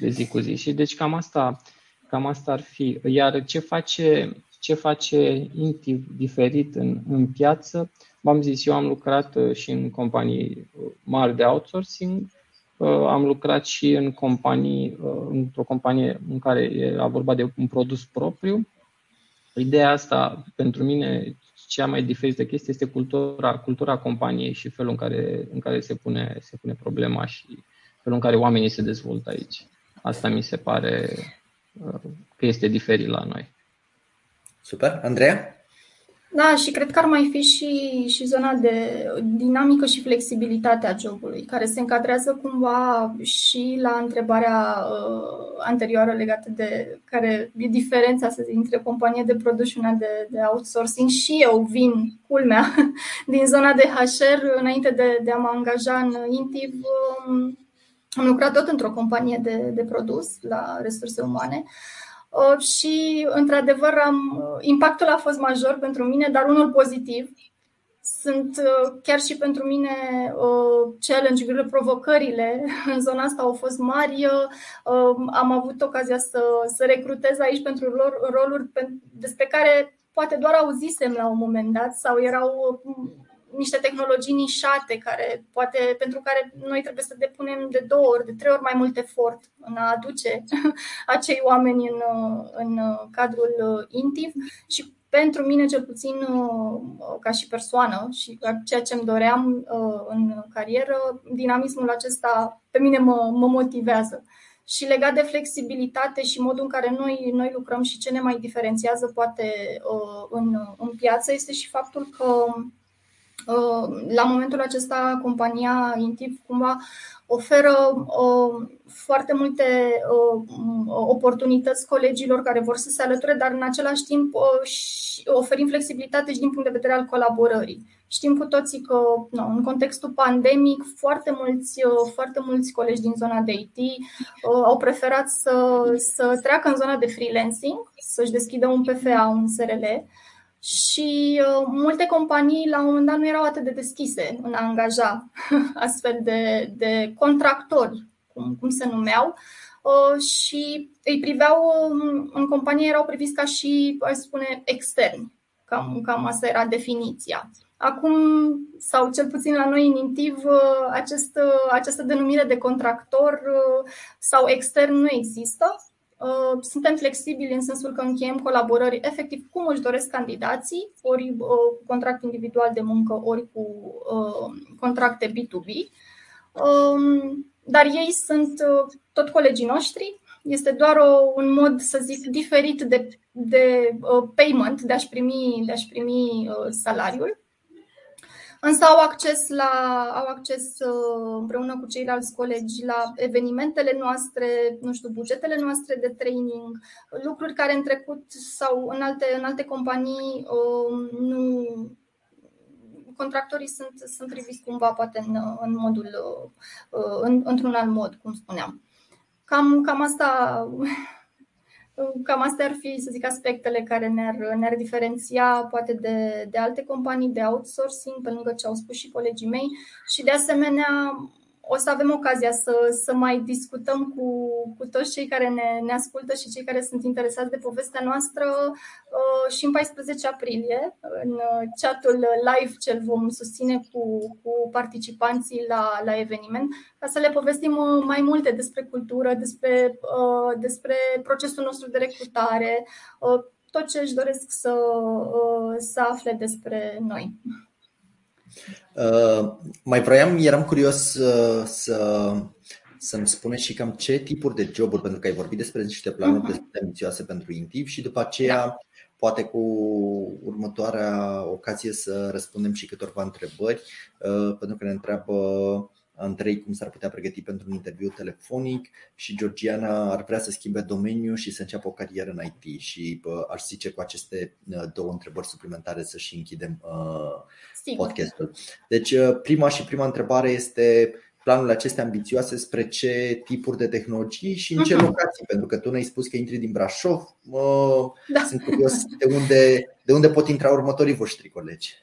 de zi cu zi. Și deci cam asta, cam asta ar fi. Iar ce face, ce face Intive diferit în, în piață? V-am zis, eu am lucrat și în companii mari de outsourcing, am lucrat și în companii, într-o companie în care era vorba de un produs propriu. Ideea asta, pentru mine, cea mai diferită chestie este cultura, cultura companiei și felul în care, în care se pune, se pune problema și felul în care oamenii se dezvoltă aici. Asta mi se pare că este diferit la noi. Super. Andreea? Da, și cred că ar mai fi și, și zona de dinamică și flexibilitate a jobului, care se încadrează cumva și la întrebarea uh, anterioară legată de care e diferența să zic, între companie de produs și una de, de outsourcing. Și eu vin, culmea, din zona de H R înainte de, de a mă angaja în Intive. Um, am lucrat tot într-o companie de, de produs la resurse umane. Și, într-adevăr, am, impactul a fost major pentru mine, dar unul pozitiv. Sunt chiar și pentru mine challenge-urile, provocările în zona asta au fost mari. Am avut ocazia să, să recrutez aici pentru roluri despre care poate doar auzisem la un moment dat sau erau niște tehnologii nișate care poate, pentru care noi trebuie să depunem de două ori, de trei ori mai mult efort în a aduce acei oameni în, în cadrul Intive. Și pentru mine, cel puțin ca și persoană și ceea ce îmi doream în carieră, dinamismul acesta pe mine mă, mă motivează. Și legat de flexibilitate și modul în care noi, noi lucrăm și ce ne mai diferențiază poate în, în piață este și faptul că la momentul acesta, compania Intive cumva oferă uh, foarte multe uh, oportunități colegilor care vor să se alăture, dar în același timp uh, și oferim flexibilitate și din punct de vedere al colaborării. Știm cu toții că no, în contextul pandemic foarte mulți, uh, foarte mulți colegi din zona de I T uh, au preferat să, să treacă în zona de freelancing, să-și deschidă un P F A, un S R L. Și uh, multe companii la un moment dat nu erau atât de deschise în a angaja astfel de, de contractori, cum, cum se numeau, uh, și îi priveau, um, în companie erau priviți ca și, aș spune, externi. Cam, cam asta era definiția. Acum, sau cel puțin la noi în Intive, acest, această denumire de contractor sau extern nu există. Suntem flexibili în sensul că încheiem colaborări efectiv cum își doresc candidații, ori cu contract individual de muncă, ori cu contracte B doi B. Dar ei sunt tot colegii noștri. Este doar o, un mod, să zic, diferit de, de uh, payment, de a-și primi, de a-și primi uh, salariul. Însă au acces, la, au acces uh, împreună cu ceilalți colegi la evenimentele noastre, nu știu, bugetele noastre de training, lucruri care în trecut sau în alte, în alte companii uh, nu... Contractorii sunt, sunt priviți cumva poate în, în modul, uh, în, într-un alt mod, cum spuneam. Cam, cam, asta, cam astea ar fi, să zic, aspectele care ne-ar, ne-ar diferenția poate de, de alte companii de outsourcing, pe lângă ce au spus și colegii mei. Și de asemenea o să avem ocazia să, să mai discutăm cu, cu toți cei care ne, ne ascultă și cei care sunt interesați de povestea noastră și în paisprezece aprilie, în chatul live ce vom susține cu, cu participanții la, la eveniment, ca să le povestim mai multe despre cultură, despre, despre procesul nostru de recrutare, tot ce își doresc să, să afle despre noi. Uh, mai vroiam, eram curios uh, să, să-mi spuneți și cam ce tipuri de joburi, pentru că ai vorbit despre niște planuri uh-huh. destul ambițioase pentru Intive și după aceea, da. poate cu următoarea ocazie să răspundem și câtorva întrebări, uh, pentru că ne întreabă Andrei cum s-ar putea pregăti pentru un interviu telefonic și Georgiana ar vrea să schimbe domeniul și să înceapă o carieră în I T. Și bă, aș zice cu aceste două întrebări suplimentare să și închidem uh, podcastul. Deci prima și prima întrebare este planul acestea ambițioase spre ce tipuri de tehnologii și în ce locații, pentru că tu ne-ai spus că intri din Brașov. uh, da. Sunt curios de unde, de unde pot intra următorii voștri colegi.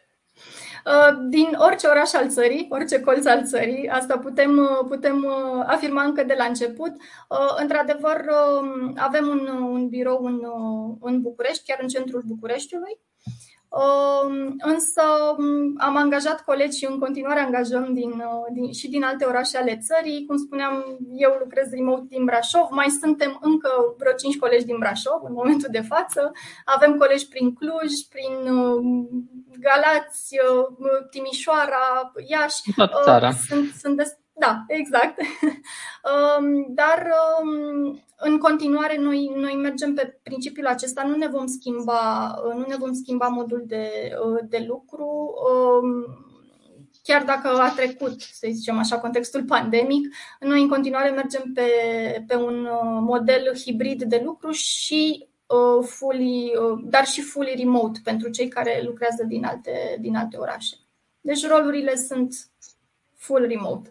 Din orice oraș al țării, orice colț al țării, asta putem, putem afirma încă de la început. Într-adevăr, avem un, un birou în, în București, chiar în centrul Bucureștiului. Însă am angajat colegi și în continuare angajăm din, din, și din alte orașe ale țării. Cum spuneam, eu lucrez remote din Brașov, mai suntem încă vreo cinci colegi din Brașov în momentul de față. Avem colegi prin Cluj, prin Galați, Timișoara, Iași. Sunt, sunt des... Da, exact. Dar în continuare noi, noi mergem pe principiul acesta, nu ne vom schimba, nu ne vom schimba modul de, de lucru. Chiar dacă a trecut, să zicem așa, contextul pandemic, noi în continuare mergem pe, pe un model hibrid de lucru și fully, dar și fully remote pentru cei care lucrează din alte, din alte orașe. Deci rolurile sunt full remote.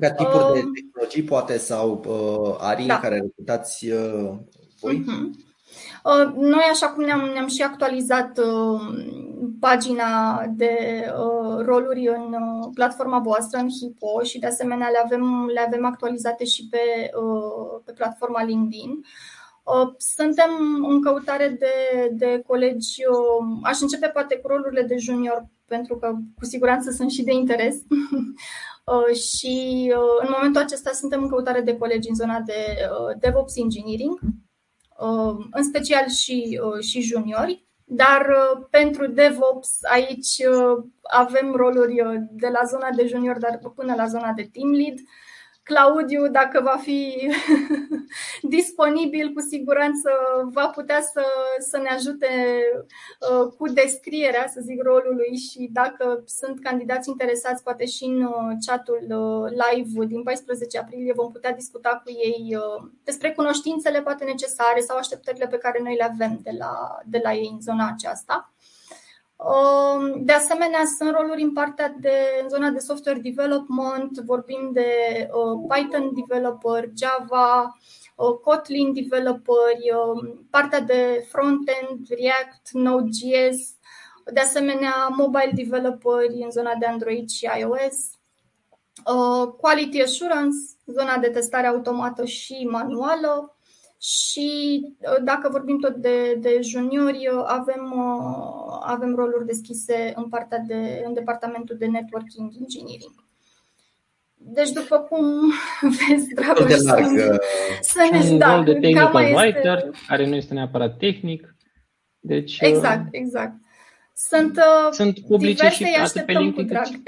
Ca tipuri uh, de tehnologii poate sau uh, arii da. în care recrutați uh, voi? Uh-huh. Uh, noi așa cum ne-am, ne-am și actualizat uh, pagina de uh, roluri în uh, platforma voastră, în Hipo, și de asemenea le avem, le avem actualizate și pe, uh, pe platforma LinkedIn. Suntem în căutare de, de colegi. Aș începe poate cu rolurile de junior, pentru că cu siguranță sunt și de interes. Și în momentul acesta suntem în căutare de colegi în zona de DevOps Engineering, în special și, și juniori. Dar pentru DevOps aici avem roluri de la zona de junior, dar până la zona de team lead. Claudiu, dacă va fi disponibil, cu siguranță va putea să, să ne ajute uh, cu descrierea, să zic, rolului, și dacă sunt candidați interesați, poate și în uh, chatul uh, live din paisprezece aprilie vom putea discuta cu ei uh, despre cunoștințele poate necesare sau așteptările pe care noi le avem de la, de la ei în zona aceasta. De asemenea, sunt roluri în partea de, în zona de software development, vorbim de Python developer, Java, Kotlin developer, partea de front-end, React, Node.js, de asemenea mobile developer în zona de Android și iOS, quality assurance, zona de testare automată și manuală, Și dacă vorbim tot de, de juniori, avem, avem roluri deschise în, partea de, în departamentul de networking engineering. Deci, după cum vezi, Dragoș, să ne un da, rol de technical writer, este... care nu este neapărat tehnic. Deci, exact, exact. Sunt, sunt publice și atât pe LinkedIn, cât și...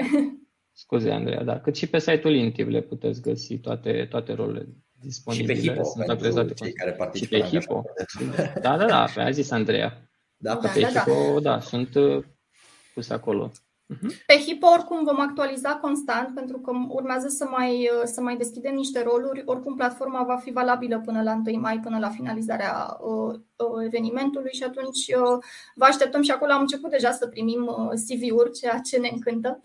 Scuze, Andreea, da, cât și pe site-ul Intive le puteți găsi toate, toate rolurile disponibile. Și pe Hipo, sunt pentru cei care participă. Și pe Hipo. Da, da, da, a zis Andreea. Da, da, pe da, Hipo, da, da, sunt puse acolo. Pe Hipo oricum vom actualiza constant, pentru că urmează să mai, să mai deschidem niște roluri. Oricum platforma va fi valabilă până la întâi mai, până la finalizarea uh, evenimentului și atunci uh, vă așteptăm și acolo. Am început deja să primim C V-uri, ceea ce ne încântă.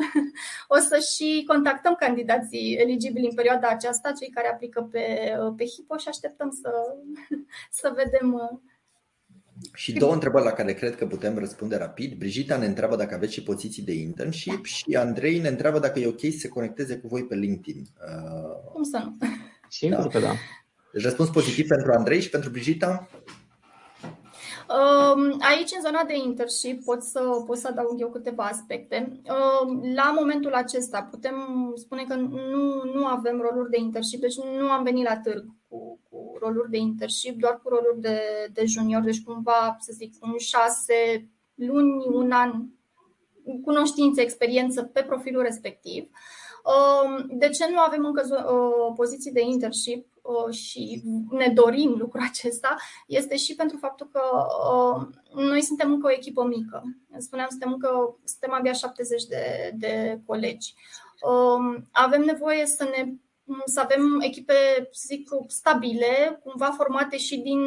O să și contactăm candidații eligibili în perioada aceasta, cei care aplică pe, pe Hipo, și așteptăm să, să vedem... Uh, Și două întrebări la care cred că putem răspunde rapid. Brigita ne întreabă dacă aveți și poziții de internship și Andrei ne întreabă dacă e ok să se conecteze cu voi pe LinkedIn. Cum să nu? Sigur că da. Deci răspuns pozitiv pentru Andrei și pentru Brigita? Aici, în zona de internship, pot să, pot să adaug eu câteva aspecte. La momentul acesta putem spune că nu, nu avem roluri de internship, deci nu am venit la târg cu, cu roluri de internship, doar cu roluri de, de junior, deci cumva, să zic, în șase luni, un an, cunoștință, experiență pe profilul respectiv. De ce nu avem încă poziții de internship și ne dorim lucrul acesta, este și pentru faptul că noi suntem încă o echipă mică. Spuneam, suntem încă, suntem abia șaptezeci de, de colegi. Avem nevoie să ne să avem echipe, să zic, stabile, cumva formate și din,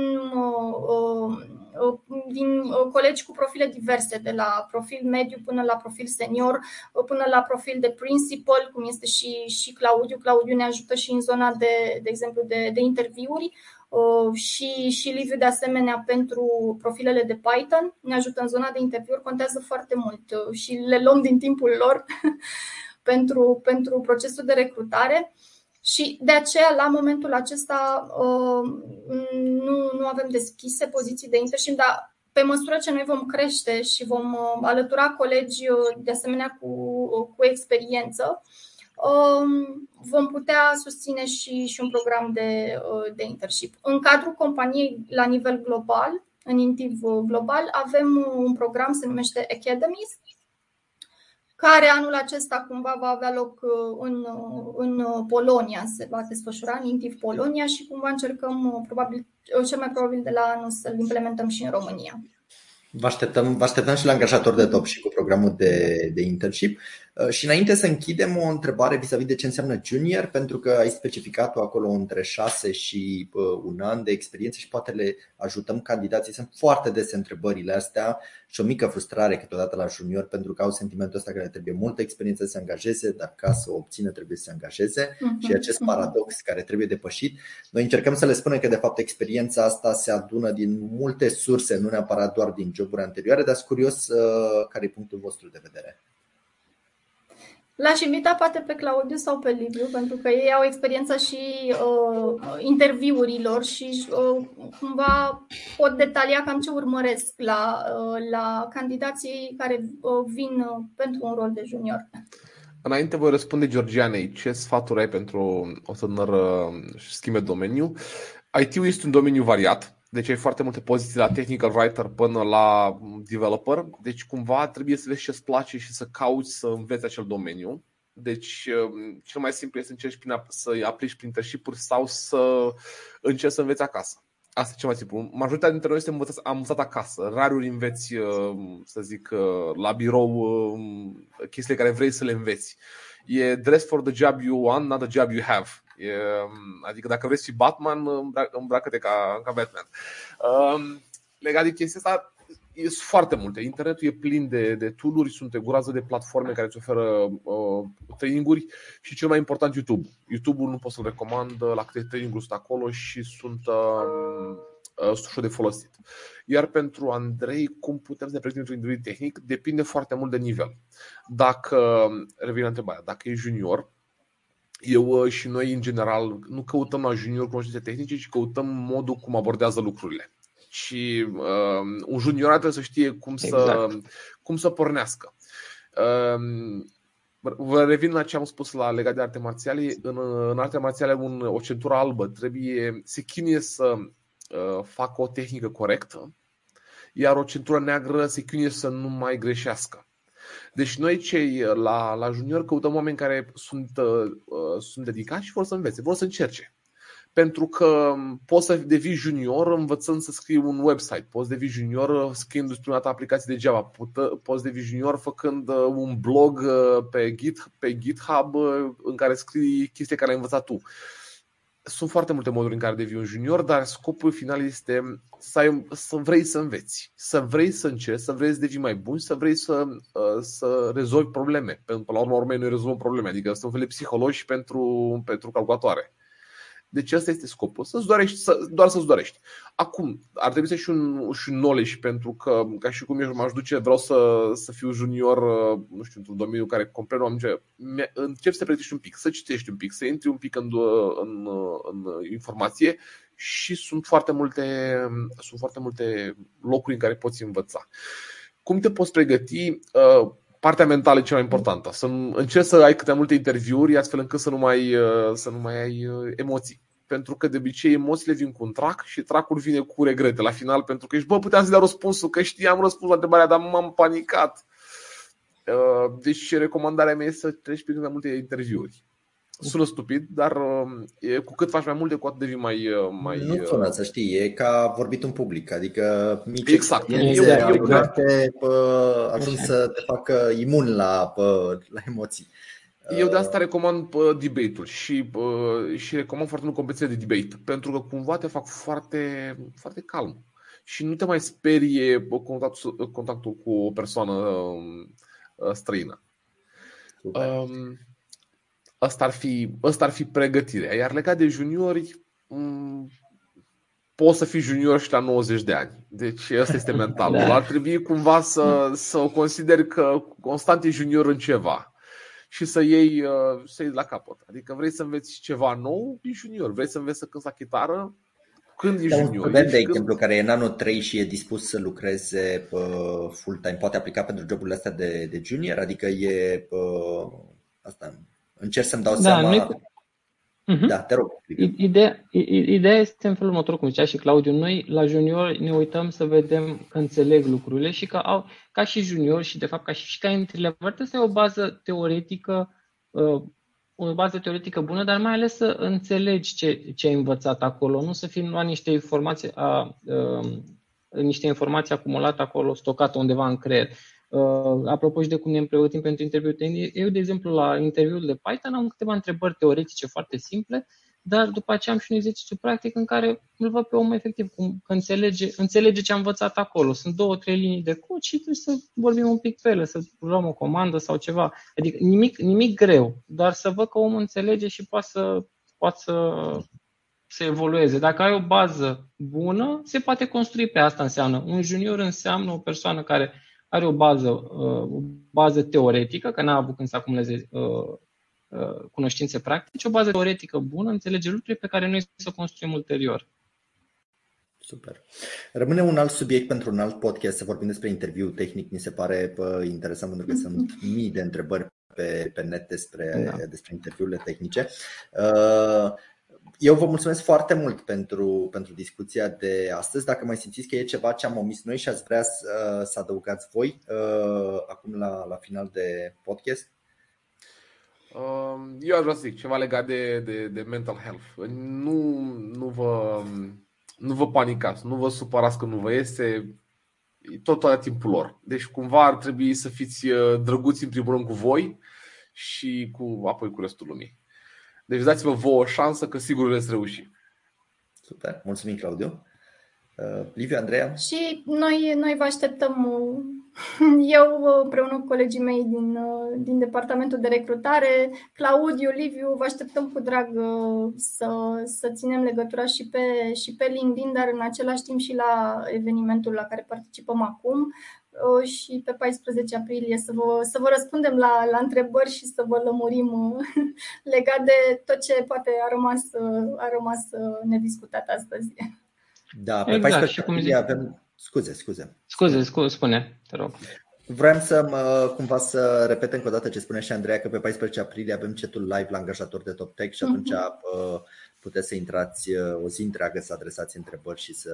din colegi cu profile diverse, de la profil mediu până la profil senior, până la profil de principal, cum este și, și Claudiu. Claudiu ne ajută și în zona de, de exemplu, de, de interviuri. Și, și Liviu de asemenea pentru profilele de Python ne ajută în zona de interviuri, contează foarte mult și le luăm din timpul lor pentru, pentru procesul de recrutare. Și de aceea, la momentul acesta, nu, nu avem deschise poziții de internship, dar pe măsură ce noi vom crește și vom alătura colegi de asemenea cu, cu experiență, vom putea susține și, și un program de, de internship. În cadrul companiei, la nivel global, în Intive global, avem un program, se numește Academies, care anul acesta cumva va avea loc în, în Polonia, se va desfășura în Intive Polonia și cumva încercăm, probabil, cel mai probabil de la anul, să-l implementăm și în România. Vă așteptăm, vă așteptăm și la angajator de top și cu programul de, de internship. Și înainte să închidem, o întrebare vis-a-vis de ce înseamnă junior, pentru că ai specificat-o acolo între șase și un an de experiență și poate le ajutăm candidații. Sunt foarte des întrebările astea și o mică frustrare câteodată la junior, pentru că au sentimentul ăsta că le trebuie multă experiență să se angajeze, dar ca să o obțină trebuie să se angajeze, uh-huh. și acest paradox care trebuie depășit. Noi încercăm să le spunem că de fapt experiența asta se adună din multe surse, nu neapărat doar din joburi anterioare, dar sunt curios care e punctul vostru de vedere. L-aș invita poate pe Claudiu sau pe Liviu, pentru că ei au experiența și uh, interviurilor și uh, cumva pot detalia cam ce urmăresc la, uh, la candidații care uh, vin uh, pentru un rol de junior. Înainte voi răspunde Georgianei, ce sfaturi ai pentru o tânără și schimbe domeniu? I T-ul este un domeniu variat, deci ai foarte multe poziții la technical writer până la developer. Deci cumva trebuie să vezi ce îți place și să cauți să înveți acel domeniu. Deci cel mai simplu este să încerci prin, să aplici prin internship-uri sau să încerci să înveți acasă. Asta e cel mai simplu. Majoritatea dintre noi suntem învățați, am învățat acasă. Raruri înveți, să zic, la birou chestiile care vrei să le înveți. E dress for the job you want, not the job you have. E, adică dacă vrei să fii Batman, îmbracă-te ca, ca Batman. um, Legat de chestia asta, sunt foarte multe. Internetul e plin de, de tool-uri, sunt o groază de platforme care îți oferă uh, traininguri. Și cel mai important, YouTube. YouTube-ul nu pot să-l recomand la câte traininguri sunt acolo și sunt uh, uh, ușor de folosit. Iar pentru Andrei, cum putem să ne pregătim într-un individ tehnic? Depinde foarte mult de nivel. Dacă, revin la întrebarea, dacă e junior, eu și noi, în general, nu căutăm la junior cunoștințe tehnice, ci căutăm modul cum abordează lucrurile. Și uh, un juniorat trebuie să știe cum, exact. să, cum să pornească. Uh, vă revin la ce am spus la legat de arte marțiale. În, în arte marțiale, un, o centură albă trebuie, se chinie să uh, facă o tehnică corectă, iar o centură neagră se chinie să nu mai greșească. Deci noi cei la, la junior căutăm oameni care sunt, uh, sunt dedicați și vor să învețe, vor să încerce. Pentru că poți să devii junior învățând să scrii un website, poți devii junior scriindu-ți prima ta aplicație de Java, poți devii junior făcând un blog pe, Git, pe GitHub în care scrii chestii care ai învățat tu. Sunt foarte multe moduri în care devii un junior, dar scopul final este să, ai, să vrei să înveți, să vrei să încerci, să vrei să devii mai bun, să vrei să, să rezolvi probleme. Pentru că la urma urmei noi rezolvăm probleme, adică sunt un fel de psihologi pentru, pentru calculatoare. Deci asta este scopul, să-ți dorești, să, doar să-ți dorești. Acum, ar trebui să ai și un, și un knowledge, pentru că, ca și cum eu m-aș duce, vreau să, să fiu junior, nu știu, într-un domeniu care complet nu am nicio... Încep să pregătești un pic, să citești un pic, să intri un pic în, în, în informație și sunt foarte multe, sunt foarte multe locuri în care poți învăța. Cum te poți pregăti? Partea mentală e cea mai importantă. Să încerci să ai câte multe interviuri, astfel încât să nu mai, să nu mai ai emoții. Pentru că de obicei emoțiile vin cu un trac și tracul vine cu regrete la final, pentru că ești, bă, puteam să-i dau răspunsul, că știam răspunsul la întrebarea, dar m-am panicat. Deci recomandarea mea este să treci prin mai multe interviuri. Sună stupid, dar e, cu cât faci mai multe, cu atât devii mai... mai nu sună, uh... să știi, e ca vorbit în public, adică mici exact. experiențe acumulate ajung să te facă imun la, pă, la emoții. Eu de asta recomand debate-ul și, și recomand foarte mult competiție de debate, pentru că cumva te fac foarte, foarte calm și nu te mai sperie contactul, contactul cu o persoană străină. Um, Asta ar fi, asta ar fi pregătirea. Iar legat de juniori, m- poți să fii junior și la nouăzeci de ani. Deci asta este mentalul. Da. Ar trebui cumva să, să o consideri că constant e junior în ceva și să iei, să iei la capăt. Adică vrei să înveți ceva nou, e junior. Vrei să înveți să cânți la chitară, când e junior. Un student, de exemplu, care e în anul trei și e dispus să lucreze full-time, poate aplica pentru joburile astea de, de junior? Adică e asta... Încerc să-mi dau da, seama. Noi... Uh-huh. Da, te rog. Ideea, ideea este în felul următor, cum zicea și Claudiu. Noi la junior ne uităm să vedem că înțeleg lucrurile și că au, ca și junior și de fapt ca și, și ca entry-level, trebuie să ai o bază teoretică, o bază teoretică bună, dar mai ales să înțelegi ce, ce ai învățat acolo, nu să fii luat niște informații, a, a, niște informații acumulate acolo, stocate undeva în creier. Uh, apropo și de cum ne pregătim pentru interviu tehnic, eu, de exemplu, la interviul de Python am câteva întrebări teoretice foarte simple, dar după aceea am și un exercițiu practic în care îl văd pe om efectiv, cum înțelege, înțelege ce am învățat acolo. Sunt două, trei linii de cod și trebuie să vorbim un pic pe ele, să luăm o comandă sau ceva. Adică nimic, nimic greu, dar să văd că omul înțelege și poate să, poate să, să evolueze. Dacă ai o bază bună, se poate construi pe asta înseamnă. Un junior înseamnă o persoană care are o bază, o bază teoretică, că n-a avut când să acumuleze cunoștințe practice, o bază teoretică bună, înțelege lucruri pe care noi să construim ulterior. Super. Rămâne un alt subiect pentru un alt podcast, să vorbim despre interviu tehnic. Mi se pare interesant pentru că sunt mii de întrebări pe, pe net despre, da. despre interviurile tehnice. Uh, Eu vă mulțumesc foarte mult pentru, pentru discuția de astăzi. Dacă mai simțiți că e ceva ce am omis noi și ați vrea să, să adăugați voi acum la, la final de podcast. Eu aș vrea să zic ceva legat de, de, de mental health. Nu, nu, vă, nu vă panicați, nu vă supărați că nu vă iese. Tot, tot timpul lor. Deci cumva ar trebui să fiți drăguți în primul rând cu voi și cu, apoi cu restul lumii. Deci dați-vă vouă o șansă că sigur veți reuși. Super, mulțumim, Claudiu. Uh, Liviu, Andreea? Și noi, noi vă așteptăm. Eu împreună cu colegii mei din, din departamentul de recrutare, Claudiu, Liviu, vă așteptăm cu drag să, să ținem legătura și pe, și pe LinkedIn, dar în același timp și la evenimentul la care participăm acum. și pe paisprezece aprilie să vă, să vă răspundem la, la întrebări și să vă lămurim legat de tot ce poate a rămas, a rămas nediscutat astăzi. Da, pe exact. paisprezece aprilie avem... Scuze, scuze. Scuze, scuze, spune, te rog. Vreau să mă, cumva să repet încă o dată ce spune și Andreea, că pe paisprezece aprilie avem chat-ul live la angajatori de Top Tech și atunci uh-huh. puteți să intrați o zi întreagă, să adresați întrebări și să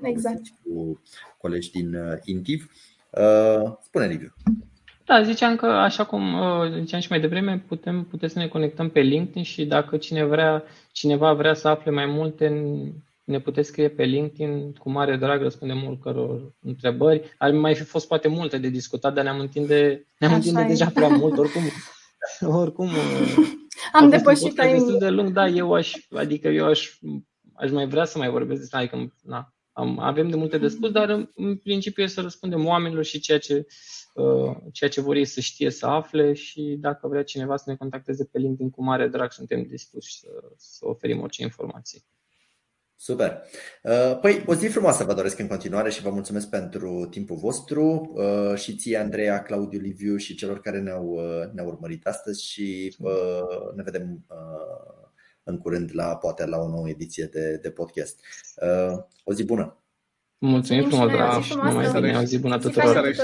uh, exact. Cu colegi din uh, Intive. Uh, spune, Liviu. Da, ziceam că, așa cum uh, ziceam și mai devreme, putem, puteți să ne conectăm pe LinkedIn și dacă cine vrea, cineva vrea să afle mai multe, ne puteți scrie pe LinkedIn, cu mare drag răspundem oricăror întrebări. Ar mai fi fost poate multe de discutat, dar ne-am întinde, ne-am întinde deja prea mult, oricum. oricum Am depășit timp destul de lung, da, eu aș, adică eu aș, aș mai vrea să mai vorbesc despre, adică, na, am, avem de multe de spus, dar în, în principiu e să răspundem oamenilor și ceea ce uh, ceea ce vor ei să știe, să afle, și dacă vrea cineva să ne contacteze pe LinkedIn, cu mare drag suntem dispuși să, să oferim orice informații. Super. Păi o zi frumoasă vă doresc în continuare și vă mulțumesc pentru timpul vostru și ție, Andreea, Claudiu, Liviu și celor care ne-au, ne-au urmărit astăzi și ne vedem în curând la, poate la o nouă ediție de, de podcast. O zi bună! Mulțumim frumos, dragi! O zi bună tuturor!